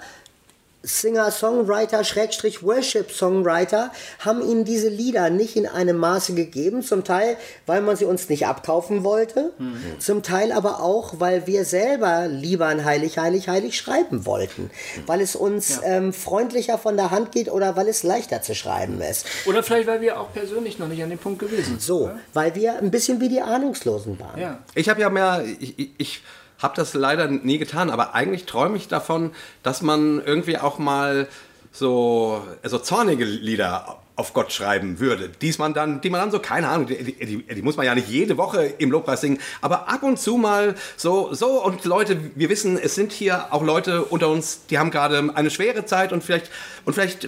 Singer-Songwriter, Worship-Songwriter, haben ihnen diese Lieder nicht in einem Maße gegeben, zum Teil, weil man sie uns nicht abkaufen wollte, zum Teil aber auch, weil wir selber lieber ein Heilig, Heilig, Heilig schreiben wollten, weil es uns freundlicher von der Hand geht oder weil es leichter zu schreiben ist. Oder vielleicht, weil wir auch persönlich noch nicht an dem Punkt gewesen sind. So, oder? Weil wir ein bisschen wie die Ahnungslosen waren. Ja. Ich habe das leider nie getan, aber eigentlich träume ich davon, dass man irgendwie auch mal so zornige Lieder auf Gott schreiben würde, die man dann so, keine Ahnung, die muss man ja nicht jede Woche im Lobpreis singen, aber ab und zu mal so und Leute, wir wissen, es sind hier auch Leute unter uns, die haben gerade eine schwere Zeit und vielleicht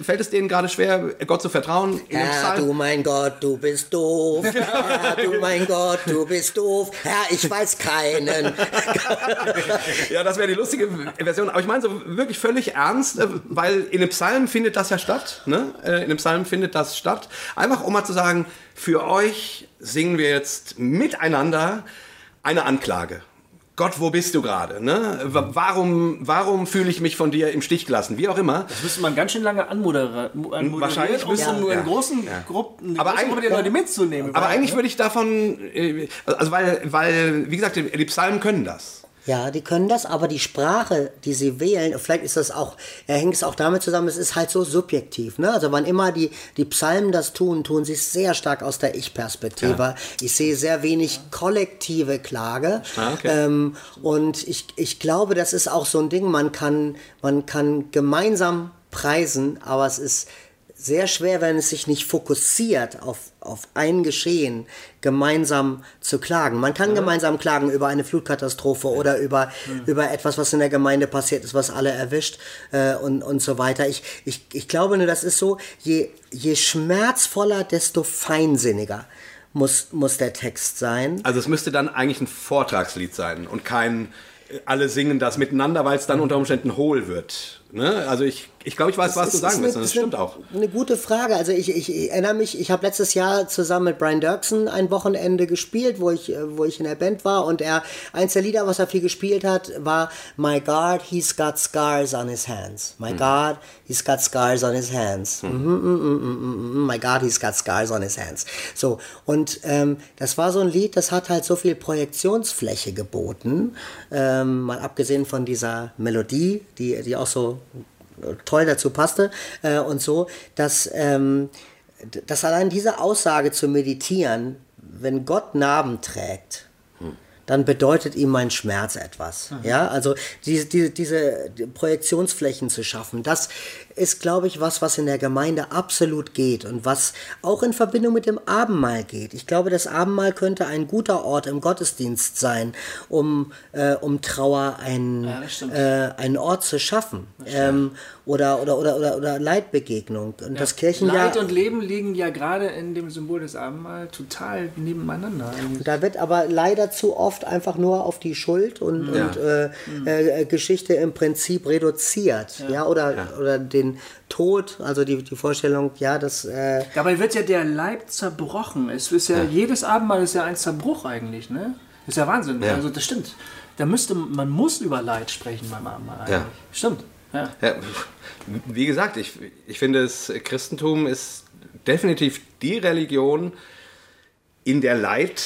fällt es denen gerade schwer, Gott zu vertrauen. Herr, du mein Gott, du bist doof. Herr, du mein Gott, du bist doof. Herr, ich weiß keinen. Ja, das wäre die lustige Version, aber ich meine so wirklich völlig ernst, weil in dem Psalm findet das ja statt, ne? Einfach um mal zu sagen, für euch singen wir jetzt miteinander eine Anklage. Gott, wo bist du gerade? Ne? Warum fühle ich mich von dir im Stich gelassen? Wie auch immer. Das müsste man ganz schön lange anmoderieren. Wahrscheinlich müsste man nur in großen Gruppen die Leute mitzunehmen. Aber eigentlich würde ich davon, weil wie gesagt, die Psalmen können das. Ja, die können das, aber die Sprache, die sie wählen, vielleicht ist das auch, hängt es auch damit zusammen, es ist halt so subjektiv, ne? Also wann immer die Psalmen das tun sie sehr stark aus der Ich-Perspektive. Ja. Ich sehe sehr wenig kollektive Klage. Okay. Und ich glaube, das ist auch so ein Ding, man kann gemeinsam preisen, aber es ist sehr schwer, wenn es sich nicht fokussiert auf ein Geschehen, gemeinsam zu klagen. Man kann gemeinsam klagen über eine Flutkatastrophe oder über etwas, was in der Gemeinde passiert ist, was alle erwischt und so weiter. Ich glaube nur, das ist so, je schmerzvoller, desto feinsinniger muss der Text sein. Also es müsste dann eigentlich ein Vortragslied sein und kein alle singen das miteinander, weil es dann unter Umständen hohl wird. Ne? Also ich glaube, ich weiß, was du sagen willst. Das stimmt auch. Eine gute Frage. Also ich erinnere mich, ich habe letztes Jahr zusammen mit Brian Dirksen ein Wochenende gespielt, wo ich in der Band war. Und eins der Lieder, was er viel gespielt hat, war My God, He's Got Scars on His Hands. My God, He's Got Scars on His Hands. My God, He's Got Scars on His Hands. So, und das war so ein Lied, das hat halt so viel Projektionsfläche geboten. Mal abgesehen von dieser Melodie, die auch so toll dazu passte und so, dass allein diese Aussage zu meditieren, wenn Gott Narben trägt, dann bedeutet ihm mein Schmerz etwas. Ja? Also diese Projektionsflächen zu schaffen, das ist, glaube ich, was in der Gemeinde absolut geht und was auch in Verbindung mit dem Abendmahl geht. Ich glaube, das Abendmahl könnte ein guter Ort im Gottesdienst sein, um Trauer einen Ort zu schaffen. Oder Leidbegegnung. Und das Kirchenjahr, Leid und Leben liegen ja gerade in dem Symbol des Abendmahls total nebeneinander. Und da wird aber leider zu oft einfach nur auf die Schuld und Geschichte im Prinzip reduziert. Oder den Tod, also die Vorstellung, Dabei wird ja der Leib zerbrochen. Es ist jedes Abendmahl ist ja ein Zerbruch eigentlich, ne? Ist ja Wahnsinn. Ja. Also das stimmt. Man muss über Leid sprechen beim Abendmahl eigentlich. Ja. Stimmt. Ja. Ja, wie gesagt, ich finde, das Christentum ist definitiv die Religion, in der Leid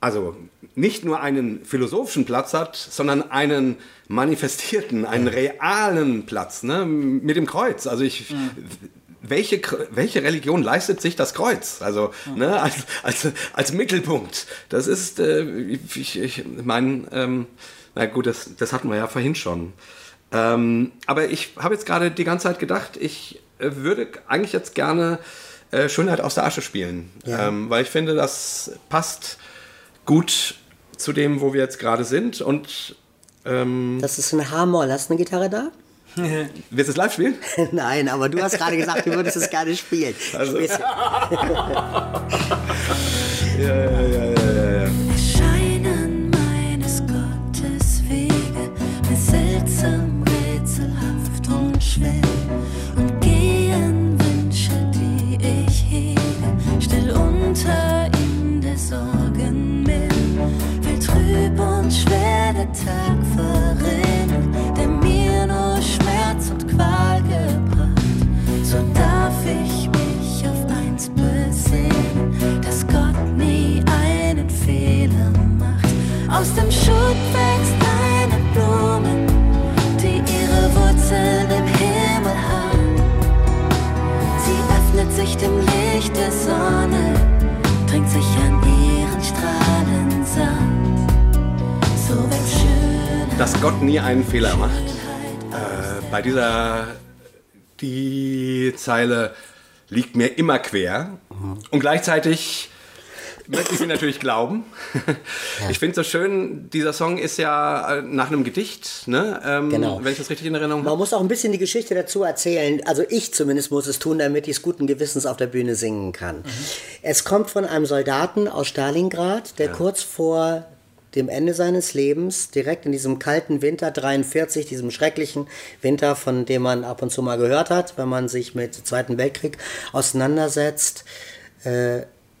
also nicht nur einen philosophischen Platz hat, sondern einen manifestierten, einen realen Platz, ne? Mit dem Kreuz. Also welche Religion leistet sich das Kreuz? Also ne, als Mittelpunkt. Das ist, ich meine, na gut, das hatten wir ja vorhin schon. Aber ich habe jetzt gerade die ganze Zeit gedacht, ich würde eigentlich jetzt gerne Schönheit aus der Asche spielen. Ja. Weil ich finde, das passt gut zu dem, wo wir jetzt gerade sind. Und das ist ein H-Moll. Hast du eine Gitarre da? Willst du es live spielen? Nein, aber du hast gerade gesagt, du würdest es gerne spielen. Also. Ja. Erscheinen meines Gottes Wege, mir seltsam, rätselhaft und schwer. Und gehen Wünsche, die ich hege, still unter ihm der Sorgen Meer, fällt trüb und schwer der Tag verrinnt, der mir nur Schmerz und Qual gebracht. So darf ich mich auf eins besinnen, dass Gott nie einen Fehler macht. Aus dem Schutt wächst eine Blume, die ihre Wurzeln im Himmel hat. Sie öffnet sich dem Licht der Sonne, dringt sich an ihren Strahlen satt. So wächst Schönheit. Dass Gott nie einen Fehler macht. Bei dieser, die Zeile liegt mir immer quer, und gleichzeitig möchte ich sie natürlich glauben. Ja. Ich finde es so schön, dieser Song ist ja nach einem Gedicht, ne? Genau. Wenn ich das richtig in Erinnerung habe. Man muss auch ein bisschen die Geschichte dazu erzählen, also ich zumindest muss es tun, damit ich es guten Gewissens auf der Bühne singen kann. Mhm. Es kommt von einem Soldaten aus Stalingrad, der kurz vor dem Ende seines Lebens, direkt in diesem kalten Winter 43, diesem schrecklichen Winter, von dem man ab und zu mal gehört hat, wenn man sich mit dem Zweiten Weltkrieg auseinandersetzt,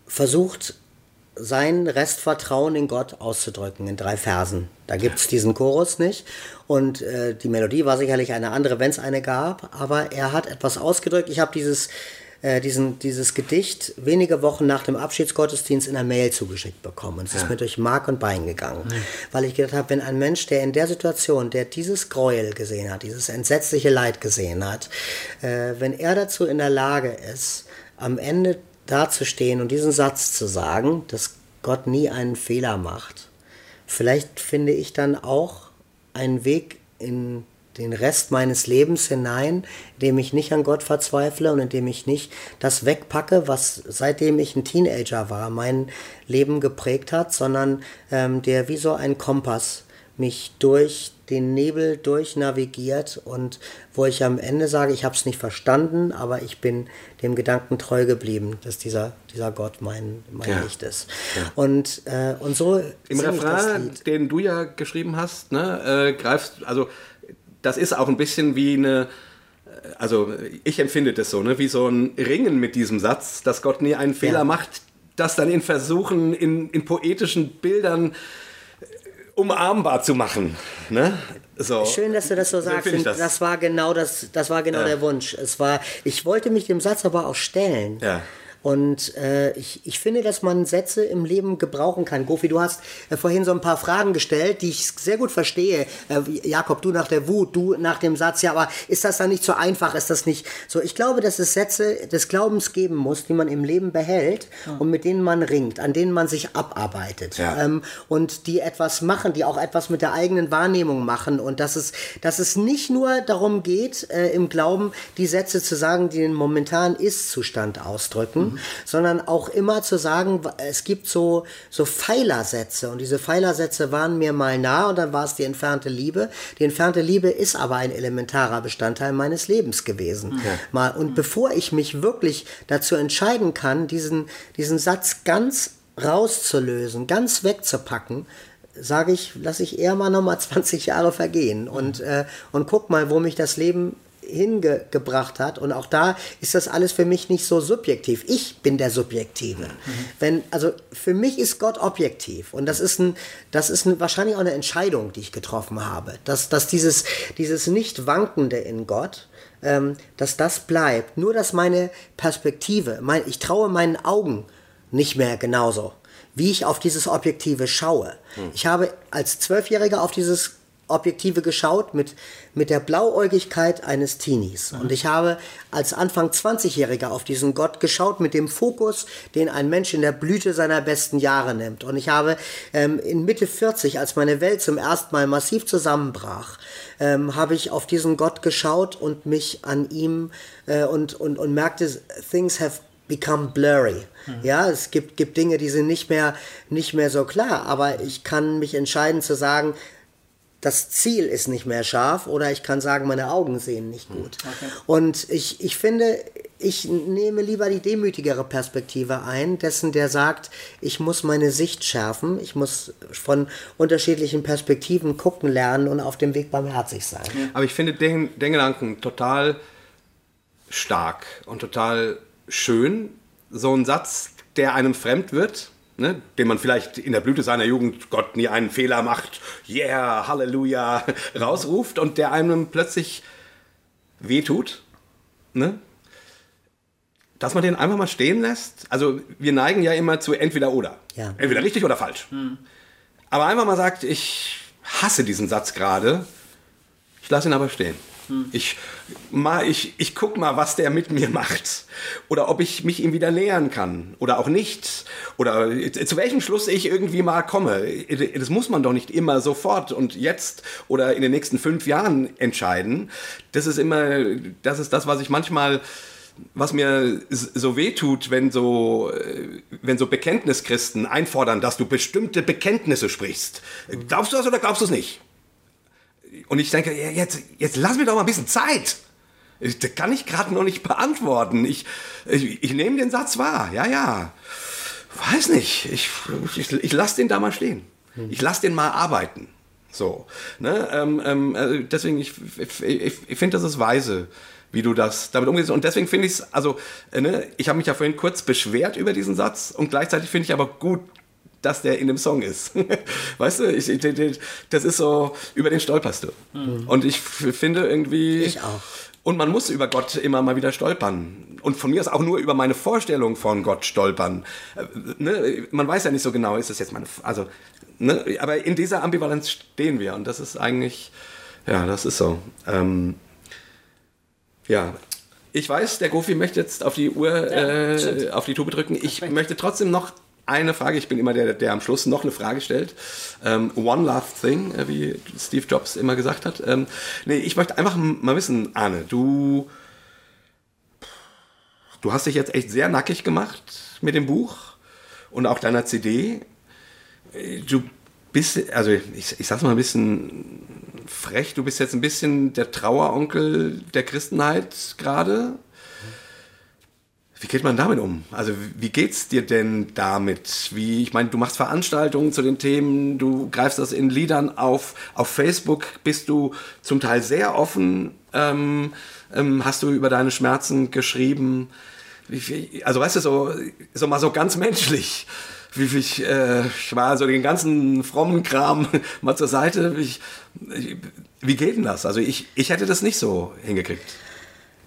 versucht, sein Restvertrauen in Gott auszudrücken in 3 Versen. Da gibt es diesen Chorus nicht und die Melodie war sicherlich eine andere, wenn es eine gab, aber er hat etwas ausgedrückt. Ich habe dieses Gedicht wenige Wochen nach dem Abschiedsgottesdienst in einer Mail zugeschickt bekommen. Und es ist mir durch Mark und Bein gegangen, weil ich gedacht habe, wenn ein Mensch, der in der Situation, der dieses Gräuel gesehen hat, dieses entsetzliche Leid gesehen hat, wenn er dazu in der Lage ist, am Ende dazustehen und diesen Satz zu sagen, dass Gott nie einen Fehler macht, vielleicht finde ich dann auch einen Weg in den Rest meines Lebens hinein, indem ich nicht an Gott verzweifle und indem ich nicht das wegpacke, was seitdem ich ein Teenager war, mein Leben geprägt hat, sondern der wie so ein Kompass mich durch den Nebel durchnavigiert und wo ich am Ende sage, ich habe es nicht verstanden, aber ich bin dem Gedanken treu geblieben, dass dieser Gott mein Licht ist. Ja. Und so im Refrain, den du ja geschrieben hast, ne, greifst, also das ist auch ein bisschen wie eine, also ich empfinde das so, ne, wie so ein Ringen mit diesem Satz, dass Gott nie einen Fehler macht, das dann in Versuchen, in poetischen Bildern umarmbar zu machen, ne? So. Schön, dass du das so sagst. Das war genau der Wunsch. Ich wollte mich dem Satz aber auch stellen. Ja. Und ich finde, dass man Sätze im Leben gebrauchen kann. Gofi, du hast vorhin so ein paar Fragen gestellt, die ich sehr gut verstehe. Jakob, du nach der Wut, du nach dem Satz. Ja, aber ist das dann nicht so einfach? Ist das nicht so? Ich glaube, dass es Sätze des Glaubens geben muss, die man im Leben behält und mit denen man ringt, an denen man sich abarbeitet. Ja. Und die etwas machen, die auch etwas mit der eigenen Wahrnehmung machen. Und dass es nicht nur darum geht, im Glauben die Sätze zu sagen, die den momentanen Ist-Zustand ausdrücken, sondern auch immer zu sagen, es gibt so Pfeilersätze und diese Pfeilersätze waren mir mal nah und dann war es die entfernte Liebe. Die entfernte Liebe ist aber ein elementarer Bestandteil meines Lebens gewesen. Ja. Mal. Und bevor ich mich wirklich dazu entscheiden kann, diesen Satz ganz rauszulösen, ganz wegzupacken, sage ich, lasse ich eher mal nochmal 20 Jahre vergehen und guck mal, wo mich das Leben hingebracht hat. Und auch da ist das alles für mich nicht so subjektiv. Ich bin der Subjektive. Wenn, also für mich ist Gott objektiv. Und das ist wahrscheinlich auch eine Entscheidung, die ich getroffen habe. Dass dieses Nicht-Wankende in Gott, dass das bleibt. Nur, dass meine Perspektive, ich traue meinen Augen nicht mehr genauso, wie ich auf dieses Objektive schaue. Ich habe als 12-Jähriger auf dieses Objektive geschaut mit der Blauäugigkeit eines Teenies. Und ich habe als Anfang 20-Jähriger auf diesen Gott geschaut mit dem Fokus, den ein Mensch in der Blüte seiner besten Jahre nimmt. Und ich habe in Mitte 40, als meine Welt zum ersten Mal massiv zusammenbrach, habe ich auf diesen Gott geschaut und mich an ihm und merkte, things have become blurry. Ja, es gibt Dinge, die sind nicht mehr so klar. Aber ich kann mich entscheiden zu sagen, das Ziel ist nicht mehr scharf, oder ich kann sagen, meine Augen sehen nicht gut. Okay. Und ich finde, ich nehme lieber die demütigere Perspektive ein, dessen, der sagt, ich muss meine Sicht schärfen, ich muss von unterschiedlichen Perspektiven gucken lernen und auf dem Weg barmherzig sein. Aber ich finde den Gedanken total stark und total schön. So ein Satz, der einem fremd wird, ne, den man vielleicht in der Blüte seiner Jugend, Gott nie einen Fehler macht, yeah, Halleluja, rausruft und der einem plötzlich wehtut, ne? Dass man den einfach mal stehen lässt. Also wir neigen ja immer zu entweder oder, entweder richtig oder falsch. Aber einfach mal sagt, ich hasse diesen Satz gerade, ich lasse ihn aber stehen. Ich guck mal, was der mit mir macht. Oder ob ich mich ihm wieder nähern kann. Oder auch nicht. Oder zu welchem Schluss ich irgendwie mal komme. Das muss man doch nicht immer sofort und jetzt oder in den nächsten 5 Jahren entscheiden. Das ist das, was ich manchmal, was mir so wehtut, wenn so Bekenntnischristen einfordern, dass du bestimmte Bekenntnisse sprichst. Glaubst du das oder glaubst du es nicht? Und ich denke, jetzt lass mir doch mal ein bisschen Zeit. Das kann ich gerade noch nicht beantworten. Ich nehme den Satz wahr. Ja. Weiß nicht. Ich lasse den da mal stehen. Ich lasse den mal arbeiten. So. Ne? Deswegen, ich finde, das ist weise, wie du das damit umgehst. Und deswegen finde ich es, also, ne, ich habe mich ja vorhin kurz beschwert über diesen Satz und gleichzeitig finde ich aber gut, dass der in dem Song ist. Weißt du, das ist so, über den stolperst du. Und ich finde irgendwie... Ich auch. Und man muss über Gott immer mal wieder stolpern. Und von mir aus auch nur über meine Vorstellung von Gott stolpern. Ne? Man weiß ja nicht so genau, ist das jetzt meine... Also, ne? Aber in dieser Ambivalenz stehen wir. Und das ist eigentlich... Ja, das ist so. Ja... Ich weiß, der Gofi möchte jetzt auf die Uhr, auf die Tube drücken. Ich möchte trotzdem noch eine Frage, ich bin immer der am Schluss noch eine Frage stellt. One last thing, wie Steve Jobs immer gesagt hat. Ich möchte einfach mal wissen, Arne, du hast dich jetzt echt sehr nackig gemacht mit dem Buch und auch deiner CD. Du bist, also ich sag's mal ein bisschen frech, du bist jetzt ein bisschen der Traueronkel der Christenheit gerade. Wie geht man damit um? Also wie geht's dir denn damit? Ich meine, du machst Veranstaltungen zu den Themen, du greifst das in Liedern auf. Auf Facebook bist du zum Teil sehr offen, hast du über deine Schmerzen geschrieben. Also weißt du, so mal so ganz menschlich. Ich war so den ganzen frommen Kram mal zur Seite. Wie geht denn das? Also ich hätte das nicht so hingekriegt.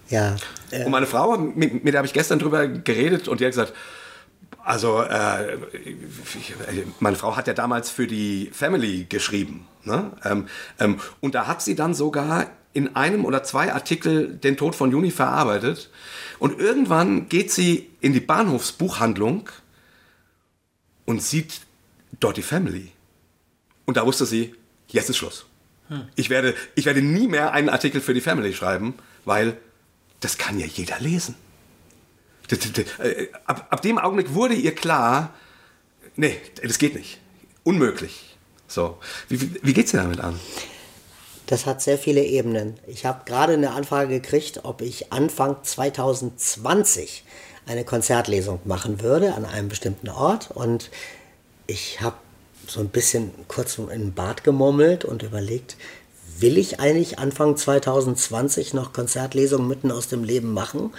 Ja. Und meine Frau, mit der habe ich gestern drüber geredet und die hat gesagt, also meine Frau hat ja damals für die Family geschrieben, ne? Und da hat sie dann sogar in einem oder 2 Artikel den Tod von Juni verarbeitet und irgendwann geht sie in die Bahnhofsbuchhandlung und sieht dort die Family und da wusste sie, jetzt ist Schluss. Ich werde nie mehr einen Artikel für die Family schreiben, weil das kann ja jeder lesen. Ab dem Augenblick wurde ihr klar, nee, das geht nicht. Unmöglich. So. Wie geht's dir damit an? Das hat sehr viele Ebenen. Ich habe gerade eine Anfrage gekriegt, ob ich Anfang 2020 eine Konzertlesung machen würde an einem bestimmten Ort. Und ich habe so ein bisschen kurz in den Bart gemurmelt und überlegt, will ich eigentlich Anfang 2020 noch Konzertlesungen mitten aus dem Leben machen?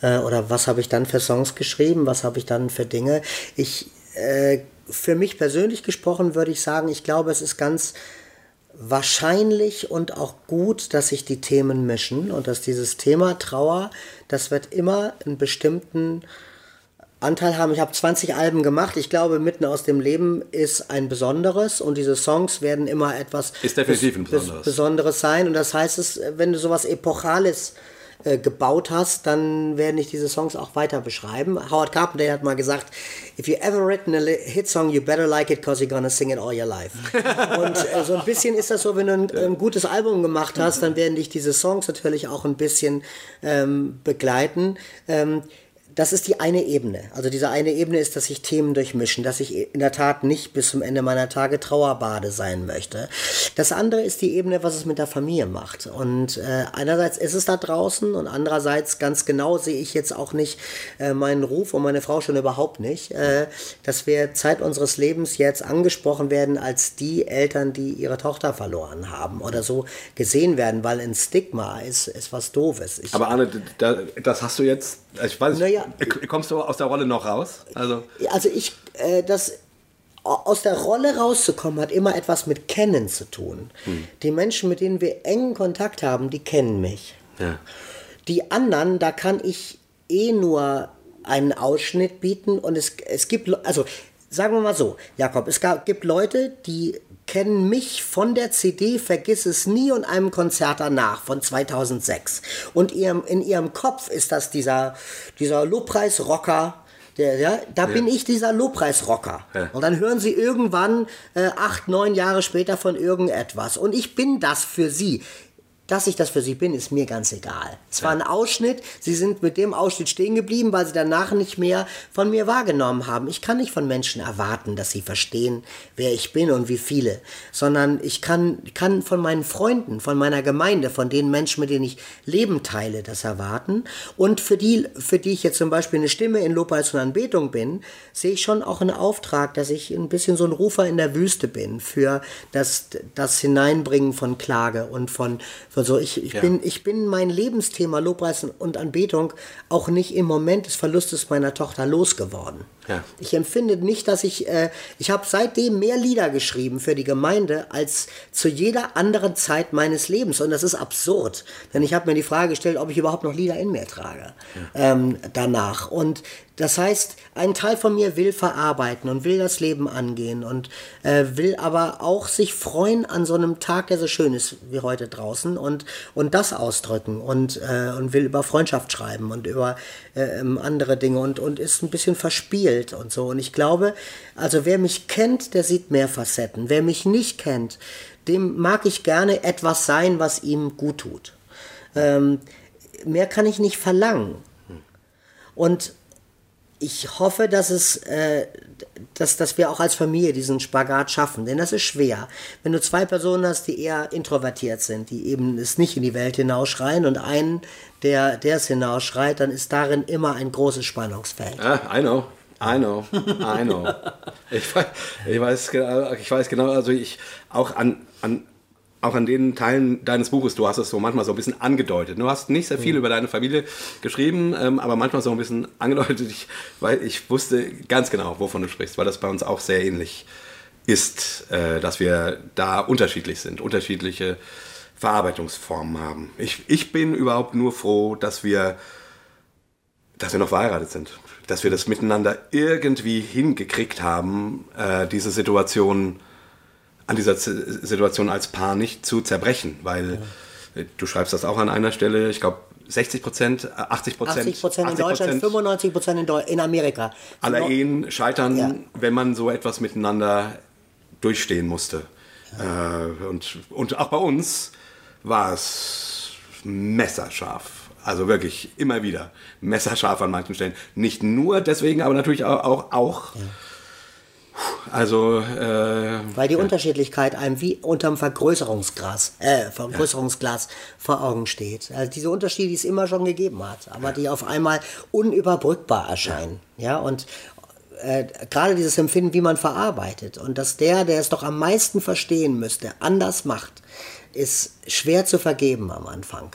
Oder was habe ich dann für Songs geschrieben? Was habe ich dann für Dinge? Für mich persönlich gesprochen würde ich sagen, ich glaube, es ist ganz wahrscheinlich und auch gut, dass sich die Themen mischen und dass dieses Thema Trauer, das wird immer einen bestimmten Anteil haben. Ich habe 20 Alben gemacht. Ich glaube, Mitten aus dem Leben ist ein besonderes und diese Songs werden immer etwas Besonderes sein. Und das heißt, wenn du sowas Epochales gebaut hast, dann werde ich diese Songs auch weiter beschreiben. Howard Carpendale hat mal gesagt, if you ever written a hit song, you better like it, cause you're gonna sing it all your life. Und so ein bisschen ist das so, wenn du ein gutes Album gemacht hast, dann werden dich diese Songs natürlich auch ein bisschen begleiten. Das ist die eine Ebene. Also diese eine Ebene ist, dass sich Themen durchmischen, dass ich in der Tat nicht bis zum Ende meiner Tage Trauerbade sein möchte. Das andere ist die Ebene, was es mit der Familie macht. Und einerseits ist es da draußen und andererseits ganz genau sehe ich jetzt auch nicht meinen Ruf und meine Frau schon überhaupt nicht, dass wir Zeit unseres Lebens jetzt angesprochen werden als die Eltern, die ihre Tochter verloren haben oder so gesehen werden, weil ein Stigma ist was Doofes. Aber Arne, das hast du jetzt, ich weiß nicht, kommst du aus der Rolle noch raus? Also ich, das aus der Rolle rauszukommen, hat immer etwas mit Kennen zu tun. Die Menschen, mit denen wir engen Kontakt haben, die kennen mich. Ja. Die anderen, da kann ich nur einen Ausschnitt bieten und es gibt, also sagen wir mal so, Jakob, gibt Leute, die kennen mich von der CD Vergiss es nie und einem Konzert danach von 2006. Und in ihrem Kopf ist das dieser Lobpreisrocker. Bin ich dieser Lobpreisrocker. Ja. Und dann hören sie irgendwann 8, 9 Jahre später von irgendetwas. Und ich bin das für sie. Dass ich das für sie bin, ist mir ganz egal. Es war ein Ausschnitt, sie sind mit dem Ausschnitt stehen geblieben, weil sie danach nicht mehr von mir wahrgenommen haben. Ich kann nicht von Menschen erwarten, dass sie verstehen, wer ich bin und wie viele, sondern ich kann von meinen Freunden, von meiner Gemeinde, von den Menschen, mit denen ich Leben teile, das erwarten. Und für die ich jetzt zum Beispiel eine Stimme in Lobpreis und Anbetung bin, sehe ich schon auch einen Auftrag, dass ich ein bisschen so ein Rufer in der Wüste bin für das Hineinbringen von Klage und Also ich bin mein Lebensthema Lobpreis und Anbetung auch nicht im Moment des Verlustes meiner Tochter losgeworden. Ja. Ich empfinde nicht, dass ich habe seitdem mehr Lieder geschrieben für die Gemeinde als zu jeder anderen Zeit meines Lebens. Und das ist absurd, denn ich habe mir die Frage gestellt, ob ich überhaupt noch Lieder in mir trage danach. Und das heißt, ein Teil von mir will verarbeiten und will das Leben angehen und will aber auch sich freuen an so einem Tag, der so schön ist wie heute draußen und das ausdrücken und will über Freundschaft schreiben und über andere Dinge und ist ein bisschen verspielt und so. Und ich glaube, also wer mich kennt, der sieht mehr Facetten. Wer mich nicht kennt, dem mag ich gerne etwas sein, was ihm gut tut. Mehr kann ich nicht verlangen. Und ich hoffe, dass wir auch als Familie diesen Spagat schaffen, denn das ist schwer. Wenn du 2 Personen hast, die eher introvertiert sind, die eben es nicht in die Welt hinausschreien und einen, der es hinausschreit, dann ist darin immer ein großes Spannungsfeld. I know. Ich weiß genau, also ich auch an den Teilen deines Buches, du hast es so manchmal so ein bisschen angedeutet. Du hast nicht sehr viel über deine Familie geschrieben, aber manchmal so ein bisschen angedeutet, weil ich wusste ganz genau, wovon du sprichst, weil das bei uns auch sehr ähnlich ist, dass wir da unterschiedlich sind, unterschiedliche Verarbeitungsformen haben. Ich bin überhaupt nur froh, dass wir noch verheiratet sind, dass wir das miteinander irgendwie hingekriegt haben, an dieser Situation als Paar nicht zu zerbrechen, weil du schreibst das auch an einer Stelle, ich glaube 60%, 80%. 80% in Deutschland, 95% in Amerika. Aller Ehen scheitern, wenn man so etwas miteinander durchstehen musste. Ja. Und auch bei uns war es messerscharf. Also wirklich immer wieder messerscharf an manchen Stellen. Nicht nur deswegen, aber natürlich auch weil die Unterschiedlichkeit einem wie unterm Vergrößerungsglas vor Augen steht. Also diese Unterschiede, die es immer schon gegeben hat, aber die auf einmal unüberbrückbar erscheinen. Ja, und gerade dieses Empfinden, wie man verarbeitet und dass der es doch am meisten verstehen müsste, anders macht, ist schwer zu vergeben am Anfang.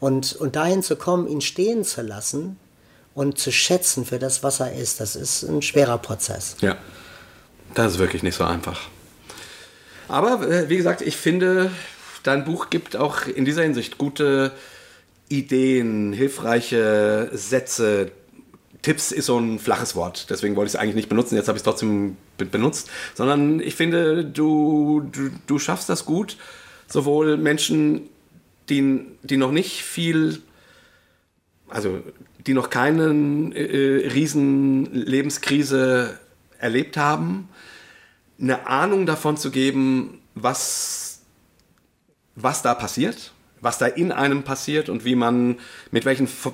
Und dahin zu kommen, ihn stehen zu lassen und zu schätzen für das, was er ist, das ist ein schwerer Prozess. Ja, das ist wirklich nicht so einfach. Aber wie gesagt, ich finde, dein Buch gibt auch in dieser Hinsicht gute Ideen, hilfreiche Sätze. Tipps ist so ein flaches Wort, deswegen wollte ich es eigentlich nicht benutzen, jetzt habe ich es trotzdem benutzt, sondern ich finde, du schaffst das gut, sowohl Menschen, die noch nicht viel, also die noch keinen riesen Lebenskrise erlebt haben, eine Ahnung davon zu geben, was da passiert, was da in einem passiert und wie man,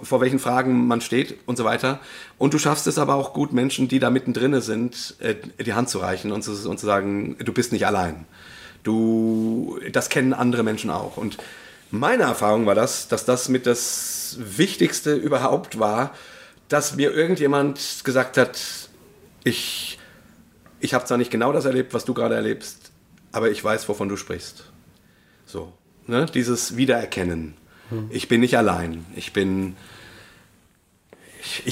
vor welchen Fragen man steht und so weiter. Und du schaffst es aber auch gut, Menschen, die da mittendrin sind, die Hand zu reichen und zu sagen, du bist nicht allein. Das kennen andere Menschen auch. Und meine Erfahrung war dass das mit das Wichtigste überhaupt war, dass mir irgendjemand gesagt hat, ich habe zwar nicht genau das erlebt, was du gerade erlebst, aber ich weiß, wovon du sprichst. So. Ne, dieses Wiedererkennen. Ich bin nicht allein. Ich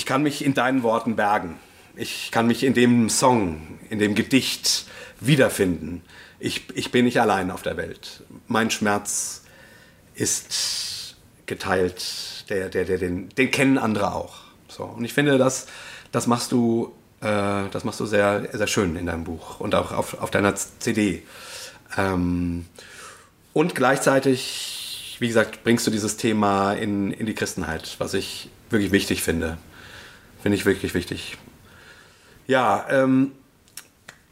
kann mich in deinen Worten bergen. Ich kann mich in dem Song, in dem Gedicht wiederfinden. Ich bin nicht allein auf der Welt. Mein Schmerz ist geteilt. Den kennen andere auch. So. Und ich finde, das machst du sehr, sehr schön in deinem Buch und auch auf deiner CD. Und gleichzeitig, wie gesagt, bringst du dieses Thema in die Christenheit, was ich wirklich wichtig finde. Finde ich wirklich wichtig. Ja,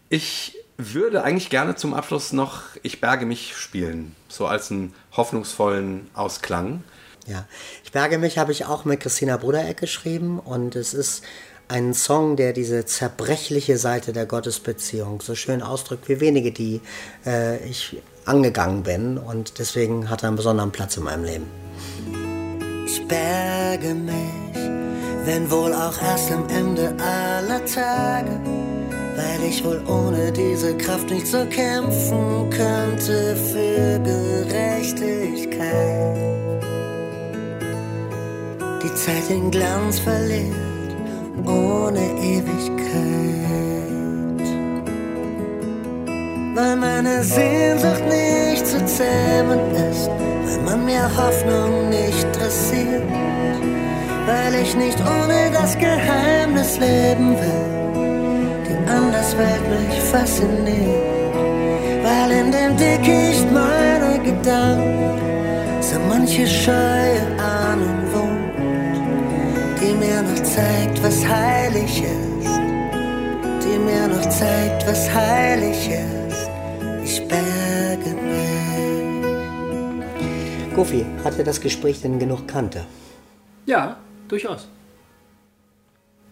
ich würde eigentlich gerne zum Abschluss noch Ich berge mich spielen, so als einen hoffnungsvollen Ausklang. Ja, Ich berge mich habe ich auch mit Christina Brudereck geschrieben und es ist ein Song, der diese zerbrechliche Seite der Gottesbeziehung so schön ausdrückt wie wenige, die ich angegangen bin, und deswegen hat er einen besonderen Platz in meinem Leben. Ich berge mich, wenn wohl auch erst am Ende aller Tage, weil ich wohl ohne diese Kraft nicht so kämpfen könnte für Gerechtigkeit. Die Zeit den Glanz verliert ohne Ewigkeit, weil meine Sehnsucht nicht zu zähmen ist, weil man mir Hoffnung nicht dressiert, weil ich nicht ohne das Geheimnis leben will, die Anderswelt mich fasziniert, weil in dem Dickicht meiner Gedanken so manche scheue Ahnung wohnt, die mir noch zeigt, was heilig ist, die mir noch zeigt, was heilig ist. Ich berge mich. Goofy, hatte das Gespräch denn genug Kante? Ja, durchaus.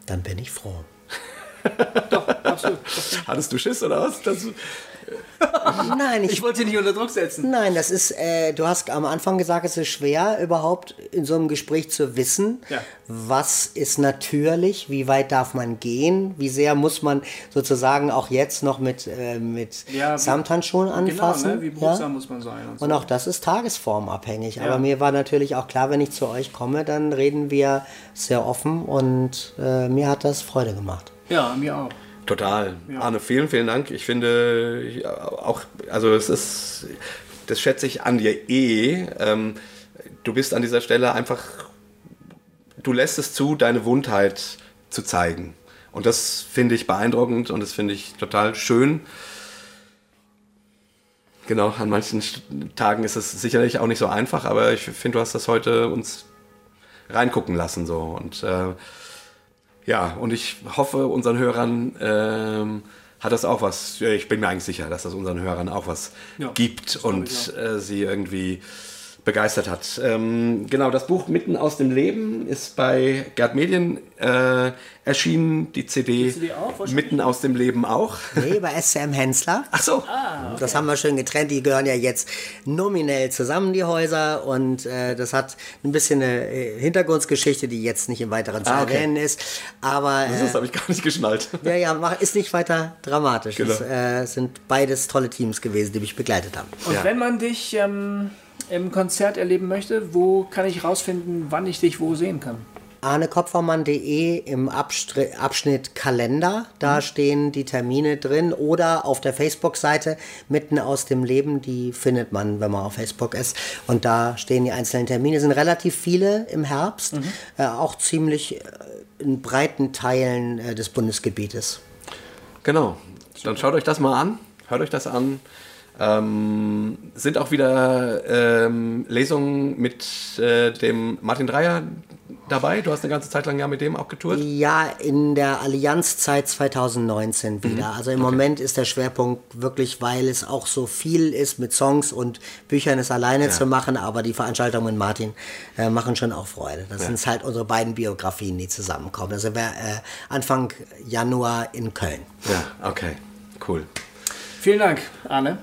Dann bin ich froh. Doch, absolut. Hattest du Schiss oder was? Nein, ich wollte dich nicht unter Druck setzen. Nein, das ist, du hast am Anfang gesagt, es ist schwer, überhaupt in so einem Gespräch zu wissen, ja, was ist natürlich, wie weit darf man gehen, wie sehr muss man sozusagen auch jetzt noch mit Samthandschuhen anfassen. Genau, ne? Wie behutsam muss man sein. Und auch das ist tagesformabhängig. Ja. Aber mir war natürlich auch klar, wenn ich zu euch komme, dann reden wir sehr offen und mir hat das Freude gemacht. Ja, mir auch. Total. Ja. Arne, vielen, vielen Dank. Ich finde auch, also das schätze ich an dir eh. Du bist an dieser Stelle einfach, du lässt es zu, deine Wundheit zu zeigen. Und das finde ich beeindruckend und das finde ich total schön. Genau, an manchen Tagen ist es sicherlich auch nicht so einfach, aber ich finde, du hast das heute uns reingucken lassen so und ja, und ich hoffe, unseren Hörern hat das auch was, ich bin mir eigentlich sicher, dass das unseren Hörern auch was gibt und sie irgendwie begeistert hat. Genau, das Buch Mitten aus dem Leben ist bei Gerd Medien erschienen, die CD auch, Mitten aus dem Leben auch. Nee, bei SCM Henssler. Ach so. Ah, okay. Das haben wir schön getrennt, die gehören ja jetzt nominell zusammen, die Häuser, und das hat ein bisschen eine Hintergrundgeschichte, die jetzt nicht im Weiteren zu erwähnen ist. Aber, das habe ich gar nicht geschnallt. Ja, ist nicht weiter dramatisch. Genau. Es sind beides tolle Teams gewesen, die mich begleitet haben. Und wenn man dich... im Konzert erleben möchte, wo kann ich rausfinden, wann ich dich wo sehen kann? arnekopfermann.de im Abschnitt Kalender, da stehen die Termine drin, oder auf der Facebook-Seite Mitten aus dem Leben, die findet man, wenn man auf Facebook ist, und da stehen die einzelnen Termine, sind relativ viele im Herbst, auch ziemlich in breiten Teilen des Bundesgebietes. Genau, dann schaut euch das mal an, hört euch das an. Sind auch wieder Lesungen mit dem Martin Dreyer dabei? Du hast eine ganze Zeit lang mit dem auch getourt? Ja, in der Allianzzeit 2019 wieder. Also im Moment ist der Schwerpunkt wirklich, weil es auch so viel ist mit Songs und Büchern, es alleine zu machen, aber die Veranstaltungen mit Martin machen schon auch Freude. Das sind halt unsere beiden Biografien, die zusammenkommen. Also Anfang Januar in Köln. Ja, okay, cool. Vielen Dank, Arne.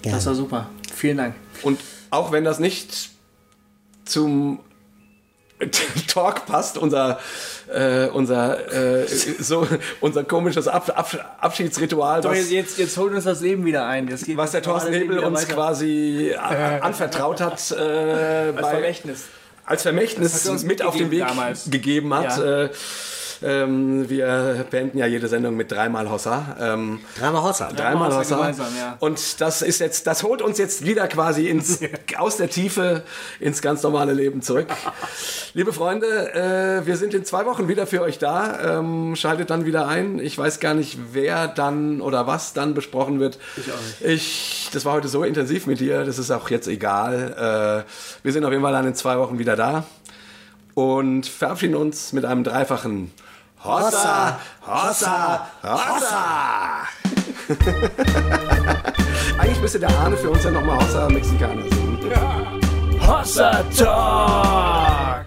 Gerne. Das war super. Vielen Dank. Und auch wenn das nicht zum Talk passt, unser komisches Abschiedsritual. Doch, jetzt holt uns das Leben wieder ein. Das geht, was der Thorsten Nebel uns weiter quasi anvertraut hat. Als Vermächtnis. Als Vermächtnis mit auf den Weg gegeben hat. Ja. Wir beenden ja jede Sendung mit dreimal Hossa. Dreimal Hossa. Gemeinsam, ja. Und das holt uns jetzt wieder quasi aus der Tiefe ins ganz normale Leben zurück. Liebe Freunde, wir sind in 2 Wochen wieder für euch da. Schaltet dann wieder ein. Ich weiß gar nicht, wer dann oder was dann besprochen wird. Ich auch nicht. Das war heute so intensiv mit dir, das ist auch jetzt egal. Wir sind auf jeden Fall dann in 2 Wochen wieder da. Und verabschieden uns mit einem dreifachen Hossa, Hossa, Hossa! Eigentlich müsste der Arne für uns ja nochmal Hossa Mexikaner singen. Ja. Hossa Talk!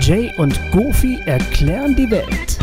Jay und Goofy erklären die Welt.